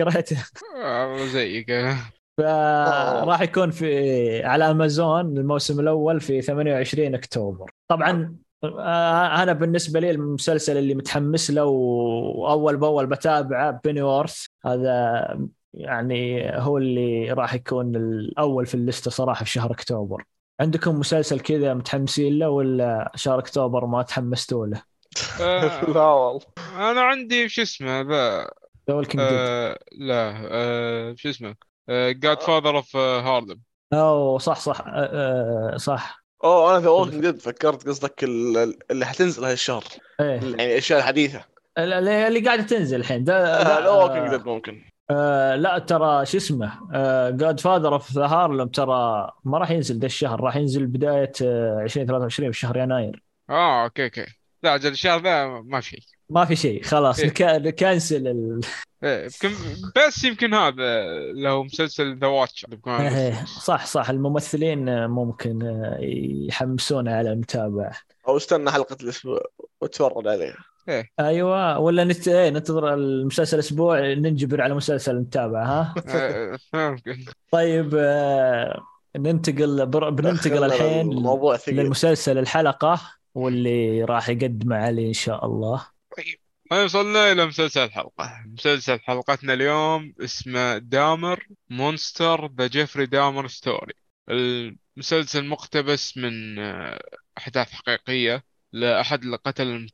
قرأته زيك. فراح يكون في على أمازون الموسم الأول في 28 أكتوبر. طبعا أنا بالنسبة لي المسلسل اللي متحمس له وأول بأول بتابعه بينيورث هذا يعني هو اللي راح يكون الأول في الليستة صراحة في شهر أكتوبر. عندكم مسلسل كذا متحمسين له ولا شهر أكتوبر ما تحمستوا له؟ لا والله أنا عندي شو اسمه شو اسمه Godfather of Harlem. أو صح أنا في Walking Dead فكرت قصدك اللي حتنزل هالشهر يعني أشياء حديثة اللي قاعدة تنزل الحين ده Walking Dead ممكن. لا ترى شو اسمه Godfather of Harlem ترى ما راح ينزل ده الشهر راح ينزل بداية 2023 بشهر يناير. اوكي لا عجل الشهر ده ما في شيء خلاص نكنسل بس يمكن هذا لو مسلسل The Watch صح الممثلين ممكن يحمسون على المتابعة او استنى حلقة الاسبوع وتفرج عليها. ايوه ولا ننتظر المسلسل اسبوع ننجبر على مسلسل نتابعه طيب بننتقل الحين للمسلسل الحلقه واللي راح يقدم عليه ان شاء الله. طيب وصلنا الى مسلسل الحلقه. مسلسل حلقتنا اليوم اسمه دامر مونستر ذا جيفري دامر ستوري. المسلسل مقتبس من احداث حقيقيه لأحد القتل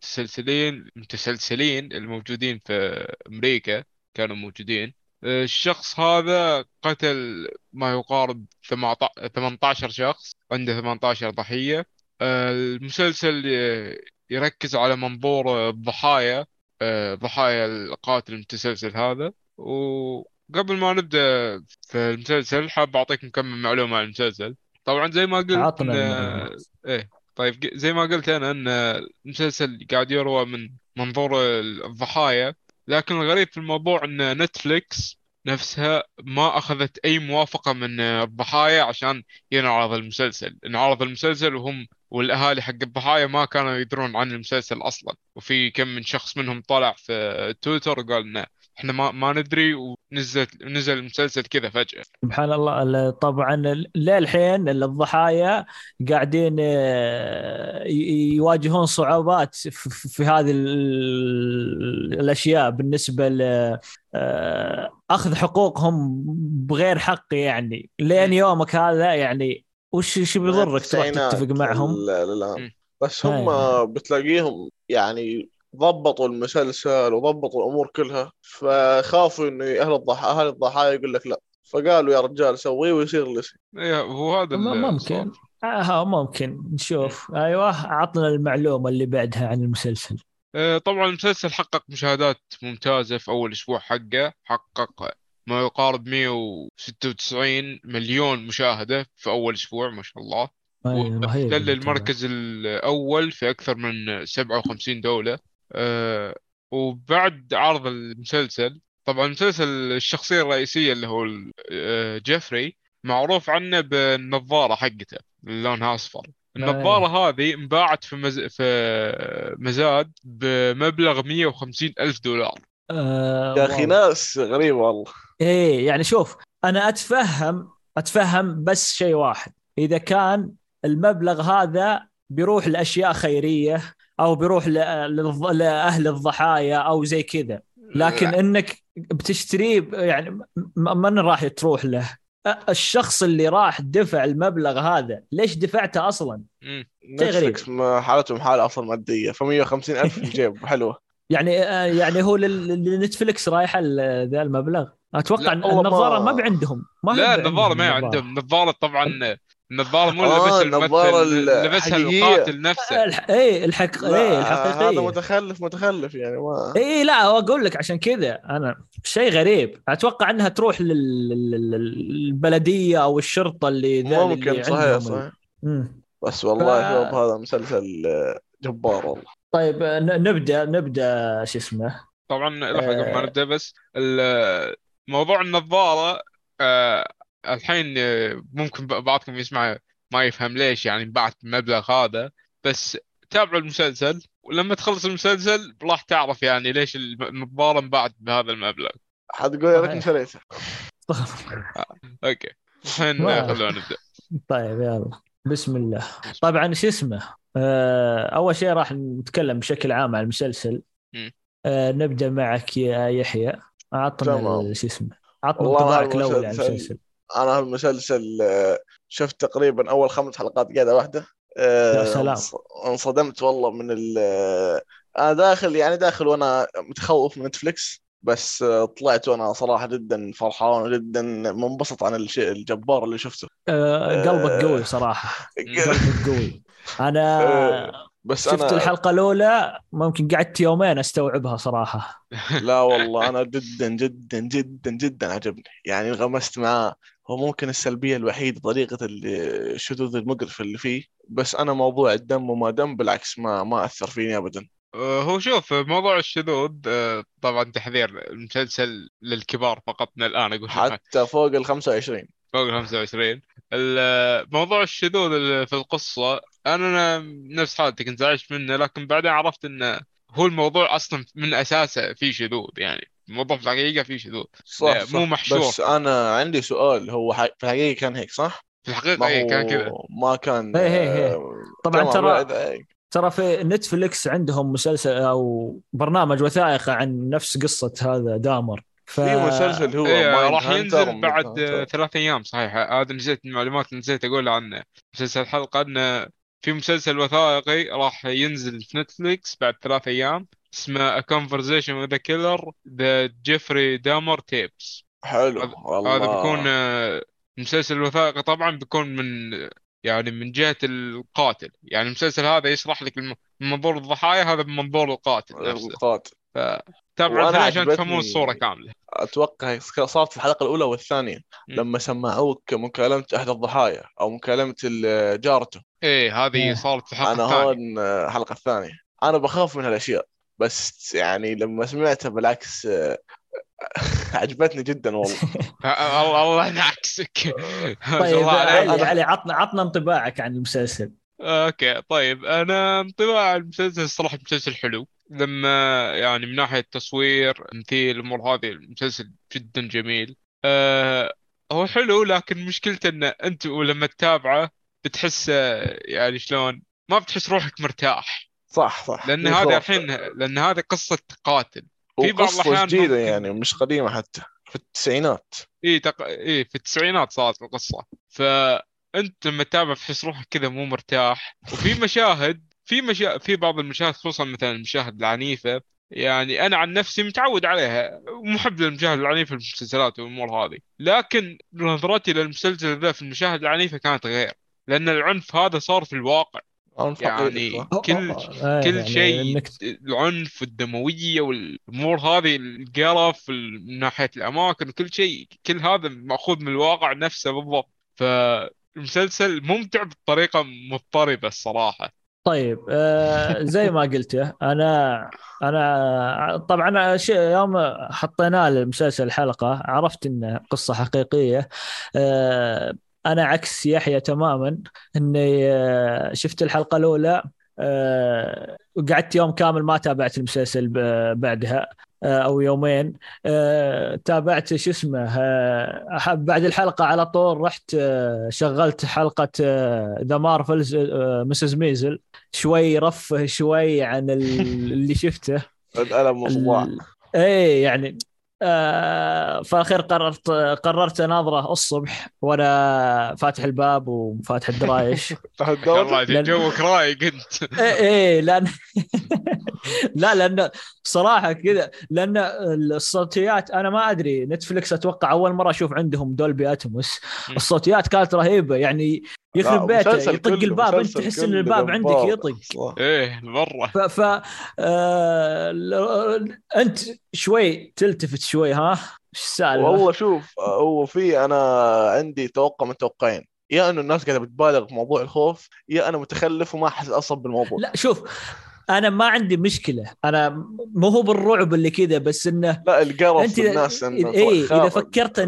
المتسلسلين الموجودين في أمريكا. كانوا موجودين. الشخص هذا قتل ما يقارب 18 شخص عنده 18 ضحية. المسلسل يركز على منظور الضحايا ضحايا القاتل المتسلسل هذا. وقبل ما نبدأ في المسلسل حاب أعطيكم كم معلومة عن المسلسل. طبعا زي ما قلت طيب زي ما قلت أنا أن المسلسل قاعد يروى من منظور الضحايا لكن الغريب في الموضوع أن نتفليكس نفسها ما أخذت أي موافقة من الضحايا عشان ينعرض المسلسل وهم والأهالي حق الضحايا ما كانوا يدرون عن المسلسل أصلا. وفي كم من شخص منهم طلع في تويتر وقالنا إحنا ما ندري ونزل المسلسل كذا فجأة سبحان الله. طبعا للحين الضحايا قاعدين يواجهون صعوبات في هذه الأشياء بالنسبة لأخذ حقوقهم بغير حق يعني لين يومك هذا يعني وش بيضرك تروح تتفق معهم لا. بس هم بتلاقيهم يعني ضبطوا المسلسل وضبطوا الأمور كلها فخافوا إنه أهل الضحايا يقول لك لا فقالوا يا رجال سويه ويصير لسه وهذا ممكن ممكن نشوف. أيوة عطنا المعلومة اللي بعدها عن المسلسل. طبعا المسلسل حقق مشاهدات ممتازة في أول أسبوع حقه حقق ما يقارب 196 مليون مشاهدة في أول أسبوع ما شاء الله واحتل المركز الأول في أكثر من 57 دولة. وبعد عرض المسلسل طبعا مسلسل الشخصية الرئيسية اللي هو جيفري معروف عنه بالنظارة حقته لونها أصفر. النظارة هذه انباعت في مزاد بمبلغ $150,000. يا أخي ناس غريب والله. إيه يعني شوف أنا أتفهم بس شيء واحد، إذا كان المبلغ هذا بيروح لأشياء خيرية أو بيروح لأهل الضحايا أو زي كذا، لكن إنك بتشتري يعني من راح تروح له؟ الشخص اللي راح دفع المبلغ هذا ليش دفعته أصلاً؟ نتفلكس حالتهم حالة أصلاً مادية، ف150,000 الجيب حلوة. يعني هو لنتفلكس رايح ذا المبلغ أتوقع. النظارة ما عندهم، لا النظارة ما عندهم. النظارة طبعاً النظارة مو لبسها القاتل نفسه. إيه الحقيقي هذا متخلف يعني ما... إيه لا هو أقول لك عشان كذا أنا شيء غريب. أتوقع أنها تروح للبلدية أو الشرطة اللي ممكن. صحيح. بس والله هذا مسلسل جبار والله. طيب نبدأ شو اسمه. طبعا لحظة ما نبدأ، بس موضوع النظارة الحين ممكن بعضكم يسمع ما يفهم ليش يعني بعت المبلغ هذا، بس تابعوا المسلسل ولما تخلص المسلسل راح تعرف يعني ليش النظارة بعت بهذا المبلغ. حتقول يا ريتني شريتها. اوكي خلينا نبدا. طيب يلا بسم الله. طبعا شو اسمه اول شيء راح نتكلم بشكل عام عن المسلسل. نبدا معك يا يحيى، اعطنا شو اسمه، عطنا انطباعك الاول عن المسلسل. أنا المسلسل شفت تقريبا أول 5 حلقات قاعدة واحدة. انصدمت والله من أنا داخل وأنا متخوف من نتفليكس، بس طلعت وأنا صراحة جدا فرحان وجدا منبسط عن الشيء الجبار اللي شفته. قلبك قوي صراحة. قلبك قوي. أنا بس شفت الحلقة الأولى ممكن قعدت يومين أستوعبها صراحة. لا والله أنا جدا جدا جدا جدا عجبني يعني، انغمست معاه. هو ممكن السلبية الوحيدة طريقة الشذوذ المقرف اللي فيه، بس أنا موضوع الدم وما دم بالعكس ما أثر فيني أبدا. هو شوف موضوع الشذوذ طبعا تحذير المسلسل للكبار فقط من الآن أقول حتى فوق ال25 25. الموضوع الشذوذ في القصة أنا نفس حالتي كنت عايش منه، لكن بعدين عرفت إنه هو الموضوع أصلاً من أساسه فيه شذوذ، يعني الموضوع في الحقيقة فيه شذوذ مو محشور. بس أنا عندي سؤال، هو في الحقيقة كان هيك صح؟ في الحقيقة هيك كان كذا ما كان هي. طبعاً ترى في نتفليكس عندهم مسلسل أو برنامج وثائقي عن نفس قصة هذا دامر. في مسلسل هو راح ينزل بعد 3 أيام صحيح. هذا نسيت المعلومات نسيت أقول عن مسلسل الحلقة، أن في مسلسل وثائقي راح ينزل في نتفليكس بعد 3 أيام اسمه A Conversation with the Killer The Jeffrey Dahmer Tapes. حلو والله. هذا بيكون مسلسل وثائقي طبعا، بيكون من جهة القاتل، يعني المسلسل هذا يشرح لك من منظور الضحايا، هذا من منظور القاتل. تابعوا عشان تفهمون الصورة كاملة. أتوقع صارت الحلقة الأولى والثانية لما سمعوك مكالمة أحد الضحايا أو مكالمة جارته. إيه هذه صارت في الحلقة الثانية. أنا هون الحلقة الثانية أنا بخاف من هالأشياء، بس يعني لما سمعتها بالعكس عجبتني جدا والله. الله نعكسك. طيب علي عطنا انطباعك عن المسلسل. أوكي طيب أنا انطباع المسلسل صراحة مسلسل حلو، لما يعني من ناحية تصوير تمثيل الأمور هذه المسلسل جدا جميل. هو حلو لكن مشكلته إن أنت ولما تتابعه بتحس يعني شلون ما بتحس روحك مرتاح. صح. لأن هذا قصة قاتل في بعض الأحيان جديدة يعني مش قديمة، حتى في التسعينات. إيه في التسعينات صارت القصة، فأنت لما تتابع بتحس روحك كذا مو مرتاح. وفي مشاهد في بعض المشاهد خصوصا مثلا المشاهد العنيفة، يعني أنا عن نفسي متعود عليها ومحب للمشاهد العنيفة في المسلسلات والأمور هذه، لكن نظرتي للمسلسل ذا في المشاهد العنيفة كانت غير، لأن العنف هذا صار في الواقع. يعني كل شيء العنف والدموية والأمور هذه القرف من ناحية الأماكن، كل شيء كل هذا مأخوذ من الواقع نفسه بالضبط. فالمسلسل ممتع بطريقة مضطربة الصراحة، طيب زي ما قلته أنا طبعا يوم حطينا للمسلسل حلقة عرفت إنه قصة حقيقية. أنا عكس يحيى تماما، إني شفت الحلقة الأولى وقعدت يوم كامل ما تابعت المسلسل بعدها أو يومين. تابعت شو اسمه بعد الحلقة على طول رحت شغلت حلقة ذا مارفلز مسز ميزل، شوي رفه شوي عن اللي شفته الألم والله إيه يعني. فالأخير قررت ناظرة الصبح وأنا فاتح الباب وفاتح الدرايش. والله جوك رايق أنت. إيه لأن لا لأن صراحة كذا، لأن الصوتيات أنا ما أدري نتفلكس أتوقع أول مرة أشوف عندهم دولبي أتموس. الصوتيات كانت رهيبة يعني، يخرب بيته يطق الباب انت تحس ان الباب عندك يطق. ايه مره انت شوي تلتفت شوي ها ايش السالفه. والله شوف هو في انا عندي توقع من توقعين، يا انه الناس قاعده بتبالغ في موضوع الخوف، يا انا متخلف وما احس اصب بالموضوع. لا شوف انا ما عندي مشكله، انا مو هو بالرعب اللي كذا، بس انه لا القرف الناس ايه اذا فكرت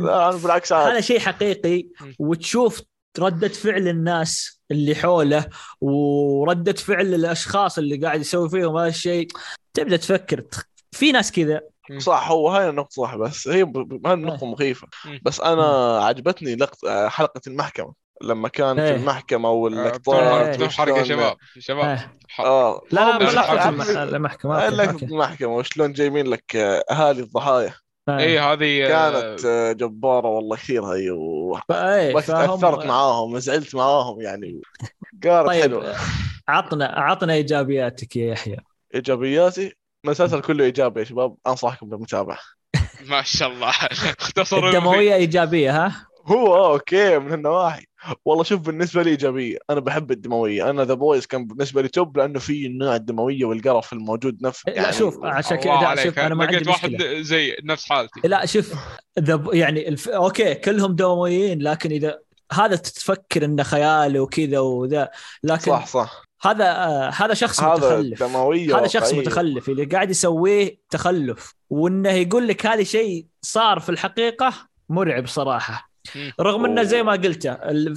انا شيء حقيقي وتشوف ردة فعل الناس اللي حوله وردة فعل الأشخاص اللي قاعد يسوي فيهم هذا الشيء تبدأ تفكر في ناس كذا. صح هو هاي النقطة صح، بس هي هاي النقطة مخيفة. بس أنا عجبتني حلقة المحكمة لما كان في المحكمة واللقطات حركة شباب لا المحكمة المحكمة وشلون جايبين لك أهالي الضحايا. ايه هذه كانت جبارة والله كثير هي بس تأثرت معاهم وزعلت معاهم يعني. قارت طيب حلوة. عطنا إيجابياتك يا يحيى. إيجابياتي مسلسل كله إيجابي يا شباب، أنصحكم بالمتابعة. ما شاء الله اختصروا الدموية إيجابية ها هو أوكي من النواحي. والله شوف بالنسبة لي إيجابية، أنا بحب الدموية. أنا ذا بويز كان بالنسبة لي توب لأنه فيه النوع الدموية والقرف الموجود نفس يعني. لا شوف عشان كذا شوف أنا ما عندي واحد زي نفس حالتي. لا شوف يعني أوكي كلهم دمويين، لكن إذا هذا تتفكر إنه خيال وكذا وذا، لكن صح هذا شخص متخلف، هذا شخص متخلف اللي قاعد يسويه تخلف، وإنه يقول لك هذا شيء صار في الحقيقة مرعب صراحة. رغم أنه زي ما قلت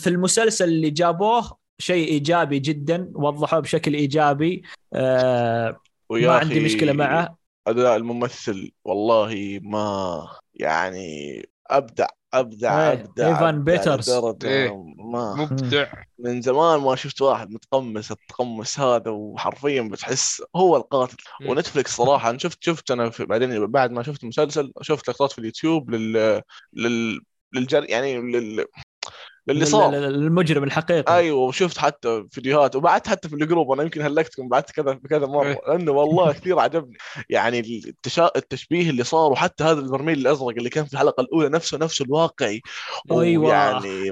في المسلسل اللي جابوه شيء إيجابي جدا، وضحوه بشكل إيجابي. ما عندي مشكلة معه. أداء الممثل والله ما يعني أبدع إيفان بيترز مبدع. من زمان ما شفت واحد متقمص التقمص هذا، وحرفيا بتحس هو القاتل. ونتفلكس صراحة أنا شفت أنا بعدين بعد ما شفت المسلسل شفت لقطات في اليوتيوب للي صار المجرم الحقيقي. ايوه وشفت حتى فيديوهات وبعد حتى في الجروب، انا يمكن هلكتكم بعد كذا مره لانه والله كثير عجبني يعني التشبيه اللي صار، وحتى هذا البرميل الازرق اللي كان في الحلقه الاولى نفس الواقعي. ايوه يعني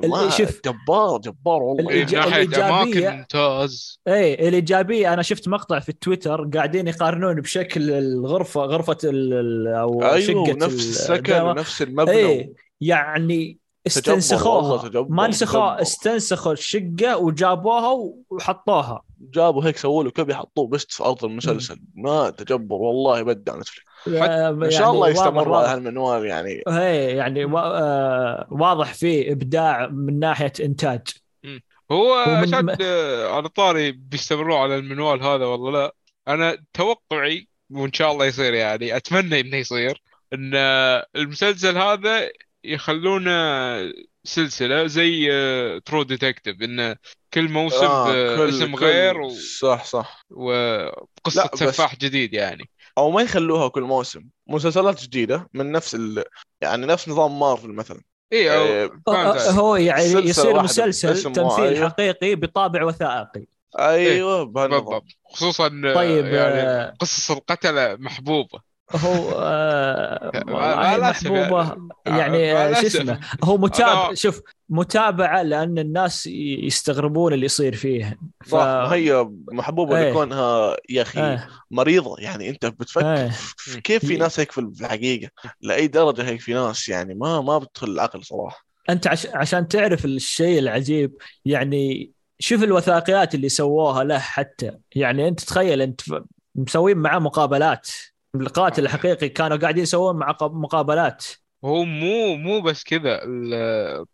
جبار والله. الإيجابية ممتاز. اي الايجابيه انا شفت مقطع في التويتر قاعدين يقارنون بشكل الغرفه غرفه او أيوة شقه نفس السكن ونفس المبنى يعني استنسخوها ما نسخوها، استنسخوا الشقة وجابوها وحطوها، جابوا هيك سووا له كيف يحطوه بس في أرض المسلسل. ما تجبر والله بدع نتفلكس إن شاء الله يستمر على هالمنوال يعني. هي يعني واضح فيه إبداع من ناحية إنتاج. هو عشان على طاري بيستمروا على المنوال هذا والله. لا أنا توقعي وإن شاء الله يصير يعني أتمنى إنه يصير إن المسلسل هذا يخلونا سلسلة زي ترو ديتكتيف، إن كل موسم اسم غير صح وقصة سفاح جديد يعني. أو ما يخلوها كل موسم مسلسلات جديدة من نفس يعني نفس نظام مارفل مثلا. هو يعني يصير مسلسل تمثيل حقيقي بطابع وثائقي. أيوة بالضبط. خصوصا طيب يعني قصص القتلة محبوبة. هو محبوبة يعني شو اسمه هو شوف متابعة لأن الناس يستغربون اللي يصير فيه. هي محبوبة لكونها يا أخي مريضة يعني. أنت بتفكر كيف في ناس هيك في الحقيقة، لأي درجة هيك في ناس يعني ما بتدخل العقل صراحة. أنت عشان تعرف الشيء العجيب يعني شوف الوثائقيات اللي سووها له حتى, يعني أنت تخيل أنت مسوين معه مقابلات, القاتل الحقيقي كانوا قاعدين يسوون مع مقابلات. هو مو بس كذا,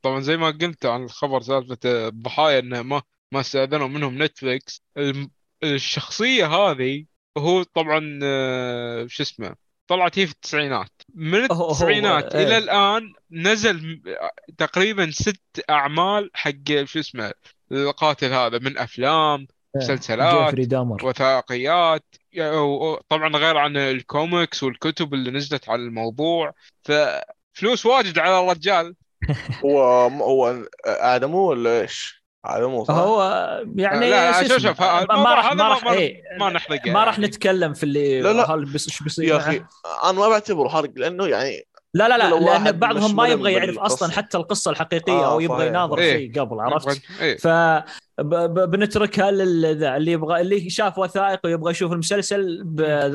طبعا زي ما قلت عن الخبر سالفة الضحايا إنه ما استأذنوا منهم نتفليكس. الشخصية هذه هو طبعا شو اسمه طلعت هي في التسعينات, من التسعينات إلى الآن نزل تقريبا 6 أعمال حق شو اسمه القاتل هذا, من أفلام مسلسلات وثائقيات, طبعا غير عن الكوميكس والكتب اللي نزلت على الموضوع. ففلوس واجد على الرجال. هو آدمو ولا إيش؟ هو يعني ما راح نتكلم في اللي بس بصير يا أخي. أنا ما بعتبره حرق لأنه يعني لا لأن بعضهم ما يبغى يعرف أصلا حتى القصة الحقيقية أو يبغى يناظر شيء قبل, عرفت؟ فبنتركها اللي يبغى, اللي شاف وثائق ويبغى يشوف المسلسل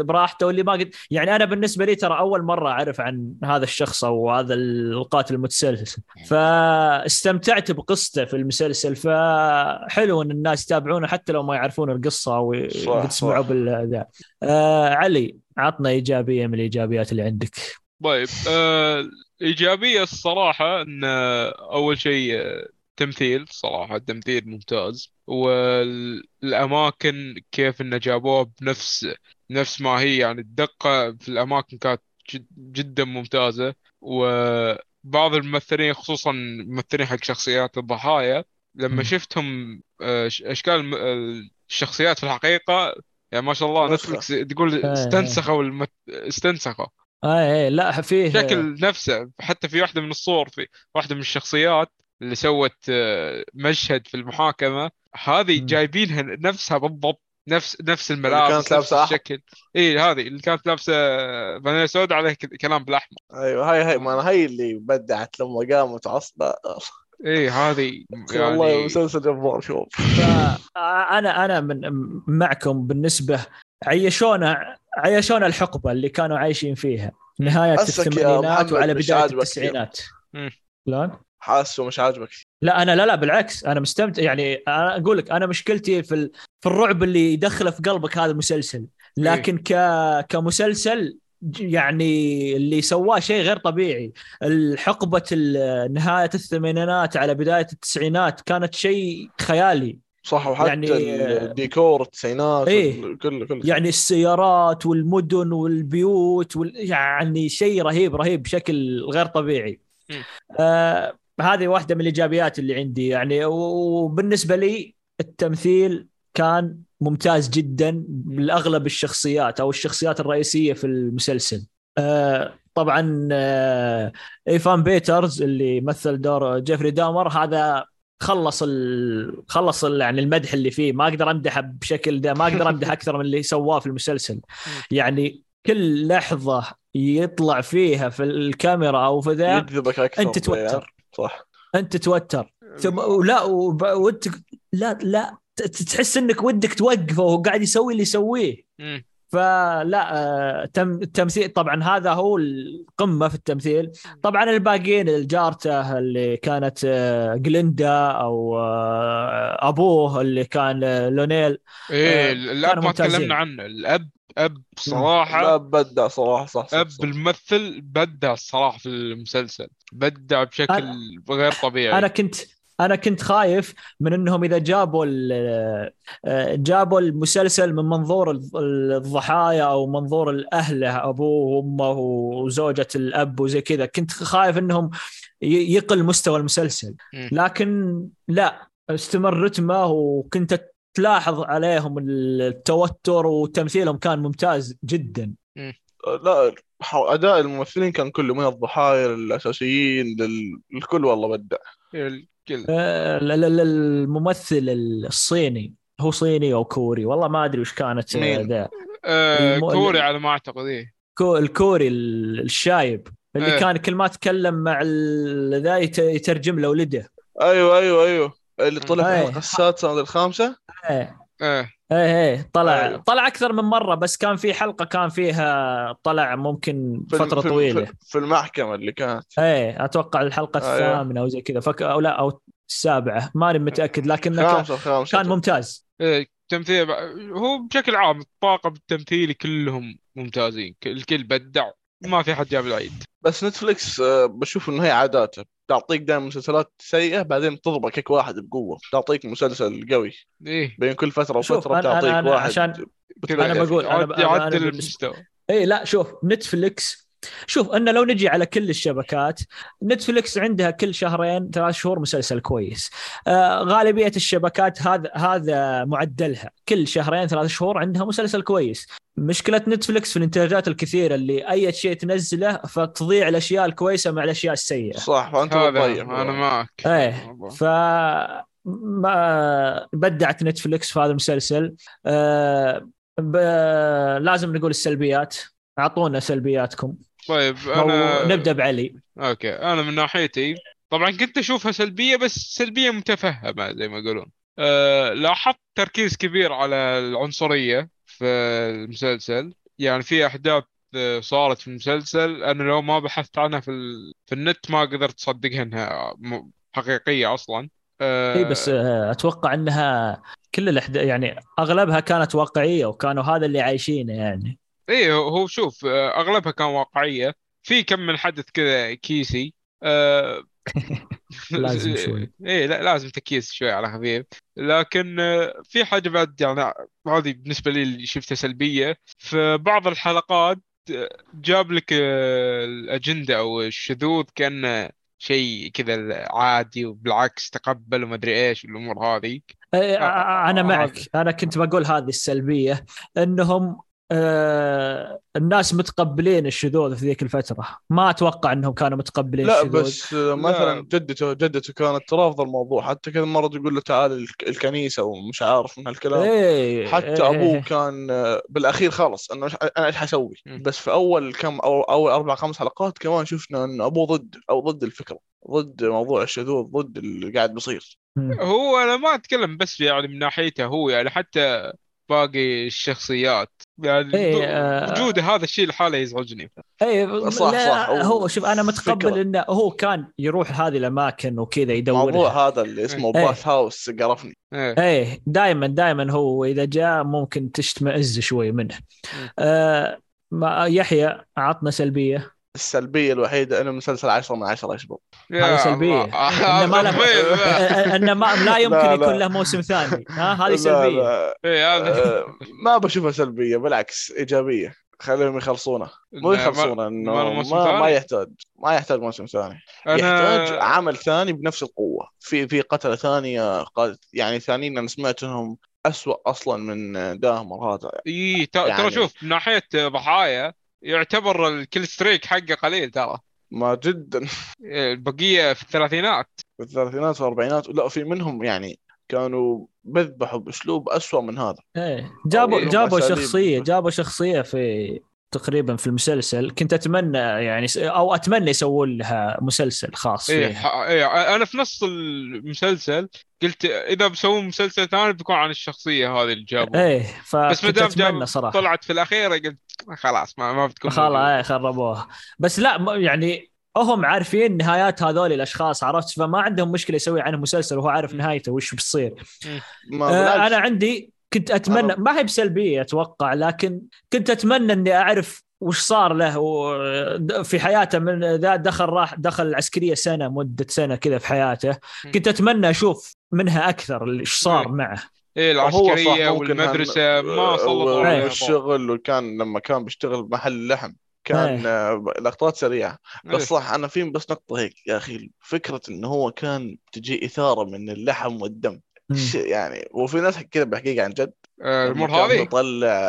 براحته, واللي ما قد يعني. أنا بالنسبة لي ترى أول مرة أعرف عن هذا الشخص أو هذا القاتل المتسلسل, فاستمتعت بقصته في المسلسل. فحلو إن الناس يتابعونه حتى لو ما يعرفون القصة أو يسمعوا بالذا. علي, عطنا إيجابية من الإيجابيات اللي عندك. طيب إيجابية الصراحة إن أول شيء تمثيل, صراحة تمثيل ممتاز, والأماكن كيف إن جابوها بنفس ما هي, يعني الدقة في الأماكن كانت جدا ممتازة. وبعض الممثلين خصوصا ممثلين حق شخصيات الضحايا لما شفتهم أشكال الشخصيات في الحقيقة يعني ما شاء الله نتفلكس تقول استنسخوا. لا فيه شكل نفسه. حتى في واحدة من الصور, في واحدة من الشخصيات اللي سوت مشهد في المحاكمة هذه جايبينها نفسها بالضبط, نفس الملابس, نفس الشكل. هذه اللي كانت لابسة فانيلا سوداء عليه كلام بالأحمر. أيوة هاي ما أنا هاي اللي بدعت لما قامت عصبة. هذه يعني والله مسلسل جبار. شوف أنا من معكم بالنسبة عيشونا الحقبة اللي كانوا عايشين فيها, نهاية الثمانينات وعلى بداية التسعينات. لون حاسه مش عاجبك؟ لا أنا لا بالعكس أنا مستمتع. يعني أنا أقول لك أنا مشكلتي في الرعب اللي يدخله في قلبك هذا المسلسل, لكن كمسلسل يعني اللي سواه شيء غير طبيعي. الحقبة نهاية الثمانينات على بداية التسعينات كانت شيء خيالي صح, وحتى يعني الديكور التسعينات كله يعني السيارات والمدن والبيوت يعني شيء رهيب بشكل غير طبيعي. هذه واحدة من الإيجابيات اللي عندي يعني. وبالنسبة لي التمثيل كان ممتاز جدا لأغلب الشخصيات أو الشخصيات الرئيسية في المسلسل. طبعا إيفان بيترز اللي مثل دور جيفري دامر هذا خلص يعني المدح اللي فيه. ما أقدر أمدحه بشكل ده, ما أقدر أمدح أكثر من اللي سواه في المسلسل. يعني كل لحظة يطلع فيها في الكاميرا أو في ذا أنت توتر لا تحس إنك ودك توقفه وهو قاعد يسوي اللي يسويه. فلا التمثيل طبعا هذا هو القمة في التمثيل. طبعا الباقيين الجارته اللي كانت جليندا او ابوه اللي كان لونيل, الاب ما تكلمنا عنه. الاب صراحه بدع صراحه صح. اب الممثل بدع الصراحه في المسلسل, بدع بشكل غير طبيعي. أنا كنت خايف من أنهم إذا جابوا المسلسل من منظور الضحايا أو منظور الأهله, أبوه وأمه وزوجة الأب وزي كذا, كنت خايف أنهم يقل مستوى المسلسل. لكن لا, استمرت معه وكنت تلاحظ عليهم التوتر وتمثيلهم كان ممتاز جدا. لا أداء الممثلين كان كله من الضحايا الأساسيين للكل والله بدع. الممثل الصيني, هو صيني أو كوري والله ما أدري وش كانت ذا. كوري على ما أعتقد. الكوري الشايب اللي كان كل ما تكلم مع ذا يترجم لولده. أيوه اللي طلع في الحلقة السنة 5. طلع أكثر من مرة, بس كان في حلقة كان فيها طلع ممكن فترة طويلة في المحكمة اللي كانت. أتوقع الحلقة 8 أو زي كذا أو سابعة ماني متأكد لكنه كان ممتاز. تمثيل هو بشكل عام الطاقة بالتمثيل كلهم ممتازين, الكل بدع, ما في حد جاب العيد. بس نتفليكس بشوف إنه هي عاداته تعطيك دائما مسلسلات سيئة بعدين تضربك هيك واحد بقوة, تعطيك مسلسل قوي إيه؟ بين كل فترة وفترة تعطيك واحد عشان أنا بقول يعدل المستوى. إيه لا شوف نتفليكس, شوف أنه لو نجي على كل الشبكات نتفليكس عندها كل شهرين ثلاث شهور مسلسل كويس. غالبية الشبكات هذا معدلها, كل شهرين ثلاث شهور عندها مسلسل كويس. مشكلة نتفليكس في الانتاجات الكثيرة اللي أي شيء تنزله فتضيع الأشياء الكويسة مع الأشياء السيئة. صح وأنت مضيع. أنا معك. إيه فما بدعت نتفليكس في هذا المسلسل. لازم نقول السلبيات, أعطونا سلبياتكم. طيب أنا نبدأ بعلي. أوكي أنا من ناحيتي طبعا كنت أشوفها سلبية بس سلبية متفهمة زي ما يقولون. لاحظت تركيز كبير على العنصرية في المسلسل, يعني في أحداث صارت في المسلسل أنا لو ما بحثت عنها في النت ما قدرت أصدقها أنها حقيقية أصلا. إيه بس أتوقع أنها كل الأحداث يعني أغلبها كانت واقعية وكانوا هذا اللي عايشينه يعني. إيه هو شوف أغلبها كان واقعية, في كم من حدث كذا كيسي. لازم شوي. إيه لا لازم تكيس شوي على خفيف. لكن في حاجة بعد يعني هذه بالنسبة لي اللي شفتها سلبية, في بعض الحلقات جاب لك الأجندة أو الشذوذ كأنه شيء كذا عادي وبالعكس تقبل وما أدري إيش الأمور هذه. أنا معك, أنا كنت بقول هذه السلبية إنهم الناس متقبلين الشذوذ في ذيك الفترة, ما أتوقع أنهم كانوا متقبلين لا الشذوذ. بس مثلا جدته كانت ترافض الموضوع, حتى كذا مرة تقول له تعال الكنيسة ومش عارف من هالكلام. إيه حتى إيه أبوه كان بالأخير خالص أنه أنا إيش حسوي. بس في أول كم أو أول 4-5 حلقات كمان شفنا أن أبوه ضد الفكرة, ضد موضوع الشذوذ, ضد اللي قاعد بيصير. هو أنا ما أتكلم بس يعني من ناحيته هو, يعني حتى باقي الشخصيات يعني وجود هذا الشيء لحاله يزعجني. اي صح هو شوف انا متقبل فكرة. انه هو كان يروح هذه الاماكن وكذا يدور موضوع هذا اللي اسمه باث هاوس قرفني. اي دائما هو اذا جاء ممكن تشتمئز شوي منه. يحيى عطنا سلبيه. السلبية الوحيدة أنه مسلسل 10/10 يا شباب. هذا سلبية. أنه لا يمكن يكون له موسم ثاني. هذه سلبية. ما بشوفها سلبية بالعكس إيجابية, خليهم يخلصونه. مو يخلصونه إنه ما يحتاج موسم ثاني. يحتاج عمل ثاني بنفس القوة. في قتلة ثانية يعني ثانيين أنا سمعت إنهم أسوأ أصلا من داهمر هذا. إيه ترى شوف من ناحية ضحايا يعتبر الكل ستريك حقه قليل ترى ما جدا. البقية في الثلاثينات والأربعينات, لا في منهم يعني كانوا بذبحوا بأسلوب أسوأ من هذا. ايه جابوا شخصية في تقريبا في المسلسل كنت أتمنى يعني أو أتمنى يسوون لها مسلسل خاص. إيه أنا في نص المسلسل قلت إذا بسوون مسلسل ثاني بيكون عن الشخصية هذه اللي جابوها. إيه بس مدام طلعت في الأخير قلت خلاص ما بتكون خلاص خربوها. بس لا يعني هم عارفين نهايات هذول الأشخاص عرفت, فما عندهم مشكلة يسوي عنه مسلسل وهو عارف نهايته وش بتصير. أنا عندي كنت أتمنى ما هي بسلبية أتوقع, لكن كنت أتمنى إني أعرف وش صار له في حياته. من ذا دخل العسكرية مدة سنة كذا في حياته, كنت أتمنى أشوف منها أكثر إيش صار معه. إيه العسكرية والمدرسة ما صلوا عليه الشغل, وكان لما كان بيشتغل محل لحم كان لقطات سريعة بس. صح أنا فين بس نقطة هيك يا أخي, فكرة إنه هو كان تجي إثارة من اللحم والدم يعني, وفي ناس كده بحقيقة عن جد المر هذه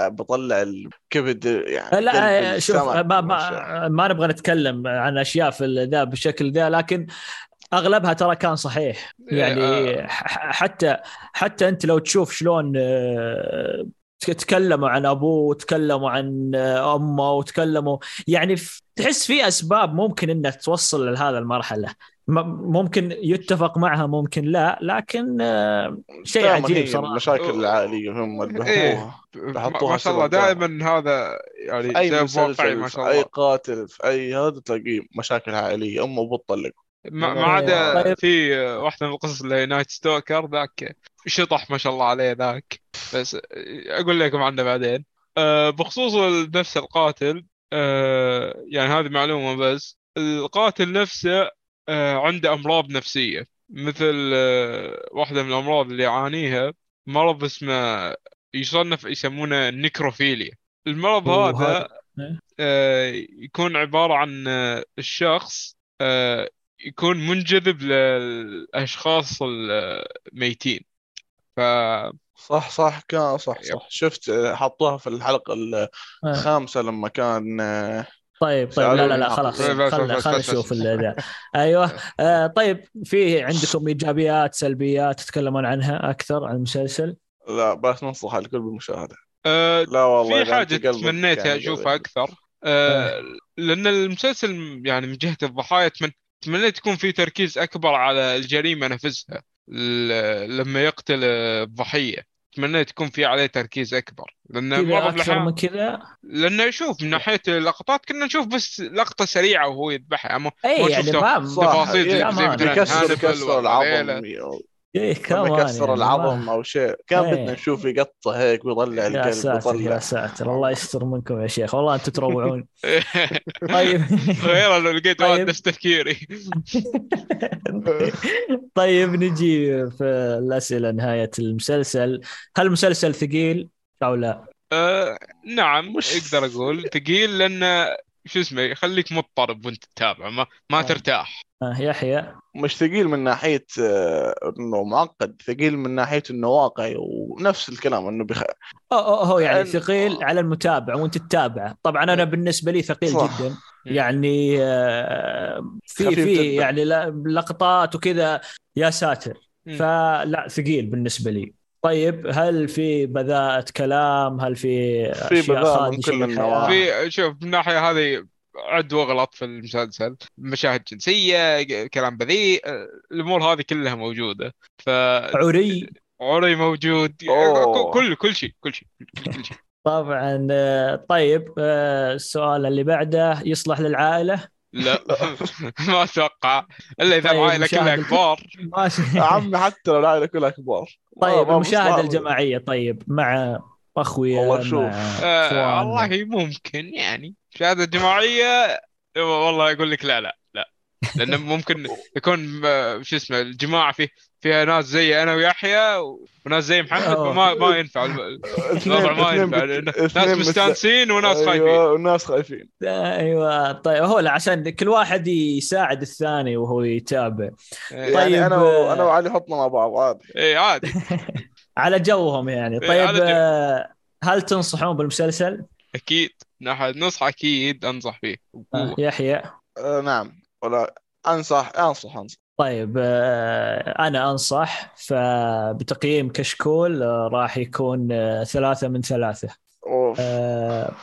بطلع الكبد يعني. لا شوف ما نبغى نتكلم عن أشياء في ذا بشكل ذا, لكن أغلبها ترى كان صحيح يعني. حتى أنت لو تشوف شلون تكلموا عن أبوه وتكلموا عن أمه وتكلموا يعني تحس في أسباب ممكن أنها توصل لهذا المرحلة, ممكن يتفق معها ممكن لا, لكن شيء عجيب صراحة. المشاكل العائلية هم ما شاء الله دائما هذا يعني أي مسلسل في أي قاتل في أي هذا تلاقي مشاكل عائلية, أمه بتطلق ما عدا في واحدة من القصص اللي هي نايت ستوكر، ذاك شطح ما شاء الله عليه ذاك، بس أقول لكم عنه بعدين. بخصوص نفس القاتل، يعني هذه معلومة بس، القاتل نفسه عنده أمراض نفسية، مثل واحدة من الأمراض اللي يعانيها مرض اسمه يسمونه النكروفيليا. المرض هذا يكون عبارة عن الشخص يكون منجذب للأشخاص الميتين. صح كان صح. شفت حطوها في الحلقة الخامسة لما كان. طيب لا خلاص خلنا نشوف الأداء. أيوة طيب، في عندكم إيجابيات سلبيات تتكلمون عنها أكثر عن المسلسل؟ لا بس ننصح الكل بالمشاهدة. لا والله في حاجة تمنيتها أشوفها أكثر، لأن المسلسل يعني من جهة الضحايا تمنيت يكون في تركيز أكبر على الجريمة نفسها. لما يقتل الضحية تمنيت يكون في عليه تركيز أكبر، لأن بعض الأحيان لأن أشوف من ناحية اللقطات كنا نشوف بس لقطة سريعة وهو يذبحها، أما يعني تفاصيل يكسر العظم يكسر العظم أو شيء، كان بدنا نشوف يقطع هيك ويطلع القلب. يا ساتر الله يستر منكم يا شيخ، والله أنتم تروعون. طيب غير لو لقيت واحد نفس تفكيري. طيب نجي في الأسئلة نهاية المسلسل. هل المسلسل ثقيل أو لا؟ نعم أقدر أقول ثقيل، لأن شو اسمه يخليك مضطرب وانت تتابع، ما ترتاح. يحيى مش ثقيل من ناحية إنه معقد، ثقيل من ناحية إنه واقعي، ونفس الكلام إنه هو يعني ثقيل على المتابع وأنت تتابع. طبعًا أنا بالنسبة لي ثقيل جدًا، يعني في يعني لقطات وكذا يا ساتر، فلا ثقيل بالنسبة لي. طيب هل في بذاءة كلام؟ هل في أشياء من كل النواحي؟ شوف من ناحية هذه عد وغلط في المسلسل، مشاهد جنسية، كلام بذيء، الأمور هذه كلها موجودة. عري موجود، كل شيء طبعا. طيب السؤال اللي بعده يصلح للعائلة؟ لا ما أتوقع إلا إذا العائلة كلها كبار. عمي حتى لو العائلة كلها كبار. طيب المشاهدة الجماعية طيب مع أخوي والله ممكن، يعني مشاهدة جماعية والله أقول لك لا، لأن ممكن يكون شو اسمه الجماعة فيها ناس زي أنا ويحيى وناس زي محمد، ما ينفع الوضع، ما ينفع ناس مستانسين وناس خايفين. أيوة طيب هو عشان كل واحد يساعد الثاني وهو يتابع. طيب أنا وعلي حطنا مع بعض عادي. إيه عادي على جوهم يعني. طيب هل تنصحون بالمسلسل؟ أكيد أنصح فيه. يحيى نعم ولا أنصح. طيب أنا أنصح، فبتقييم كشكول راح يكون 3/3.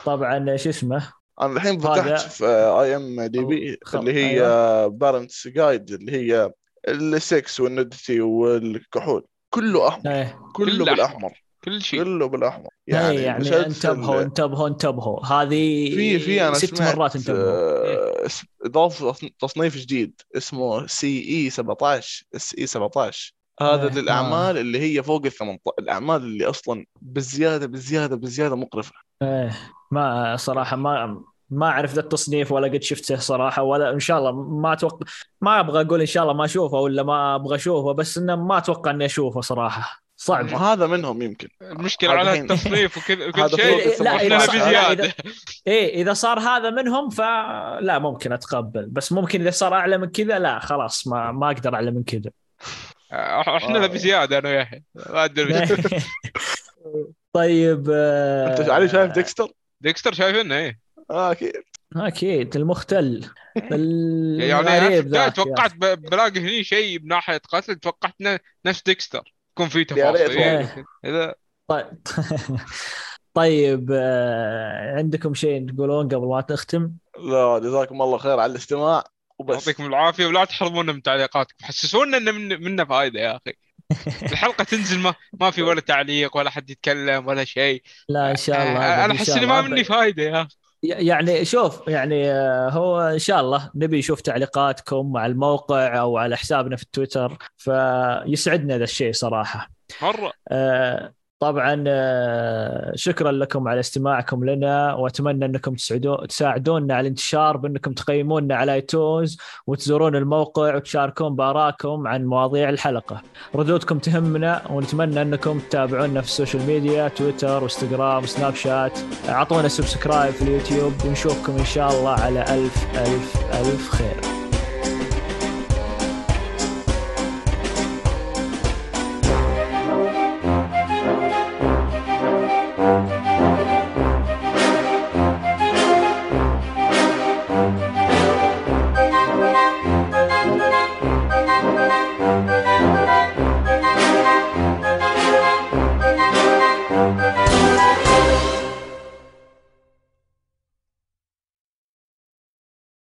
طبعا شو اسمه أنا الحين فتحت في IMDb اللي هي بارنتس جايد، اللي هي السكس والنودتي والكحول كله أحمر. كله بالأحمر، كل شيء كله بالأحمر. يعني انتبهوا هذه في أنا 6 مرات انتبهوا. ضاف تصنيف جديد اسمه CE 17، هذا للأعمال اللي هي فوق 18، الأعمال اللي أصلا بزيادة مقرفة. ما صراحة ما أعرف ذا التصنيف ولا قد شفته صراحة، ولا إن شاء الله ما أتوقع، ما أبغى أقول إن شاء الله ما أشوفه ولا ما أبغى أشوفه، بس إنه ما أتوقع إني أشوفه صراحة. صعب هذا منهم. يمكن المشكلة على التصنيف وكل شيء. لا إذا صار هذا منهم فلا ممكن أتقبل، بس ممكن إذا صار أعلى من كذا لا خلاص ما أقدر أعلى من كذا. إحنا لا بزيادة أنا وياهي ما أدري. طيب أنت علي شايف ديكستر شايفينه إيه؟ أكيد المختل يعني توقعت بلاقي هني شيء من ناحية قتل، توقعت نفس ديكستر كون في تفاصيل. طيب عندكم شيء تقولون قبل ما تختم؟ لا جزاكم الله خير على الاستماع وبس، يعطيكم العافية، ولا تحرمونا من تعليقاتكم، حسسونا إن منا فائدة يا أخي. الحلقة تنزل ما في ولا تعليق ولا حد يتكلم ولا شيء. لا إن شاء الله أنا حس إن ما مني فائدة يا أخي. يعني شوف يعني هو إن شاء الله نبي نشوف تعليقاتكم على الموقع أو على حسابنا في التويتر، فيسعدنا هذا الشيء صراحة مرة. طبعا شكرا لكم على استماعكم لنا، وأتمنى أنكم تساعدونا على الانتشار بأنكم تقيمونا على ايتونز وتزورون الموقع وتشاركون بآراءكم عن مواضيع الحلقة. ردودكم تهمنا، ونتمنى أنكم تتابعونا في السوشيال ميديا، تويتر وإنستغرام وسناب شات. أعطونا سبسكرايب في اليوتيوب، ونشوفكم إن شاء الله على ألف خير.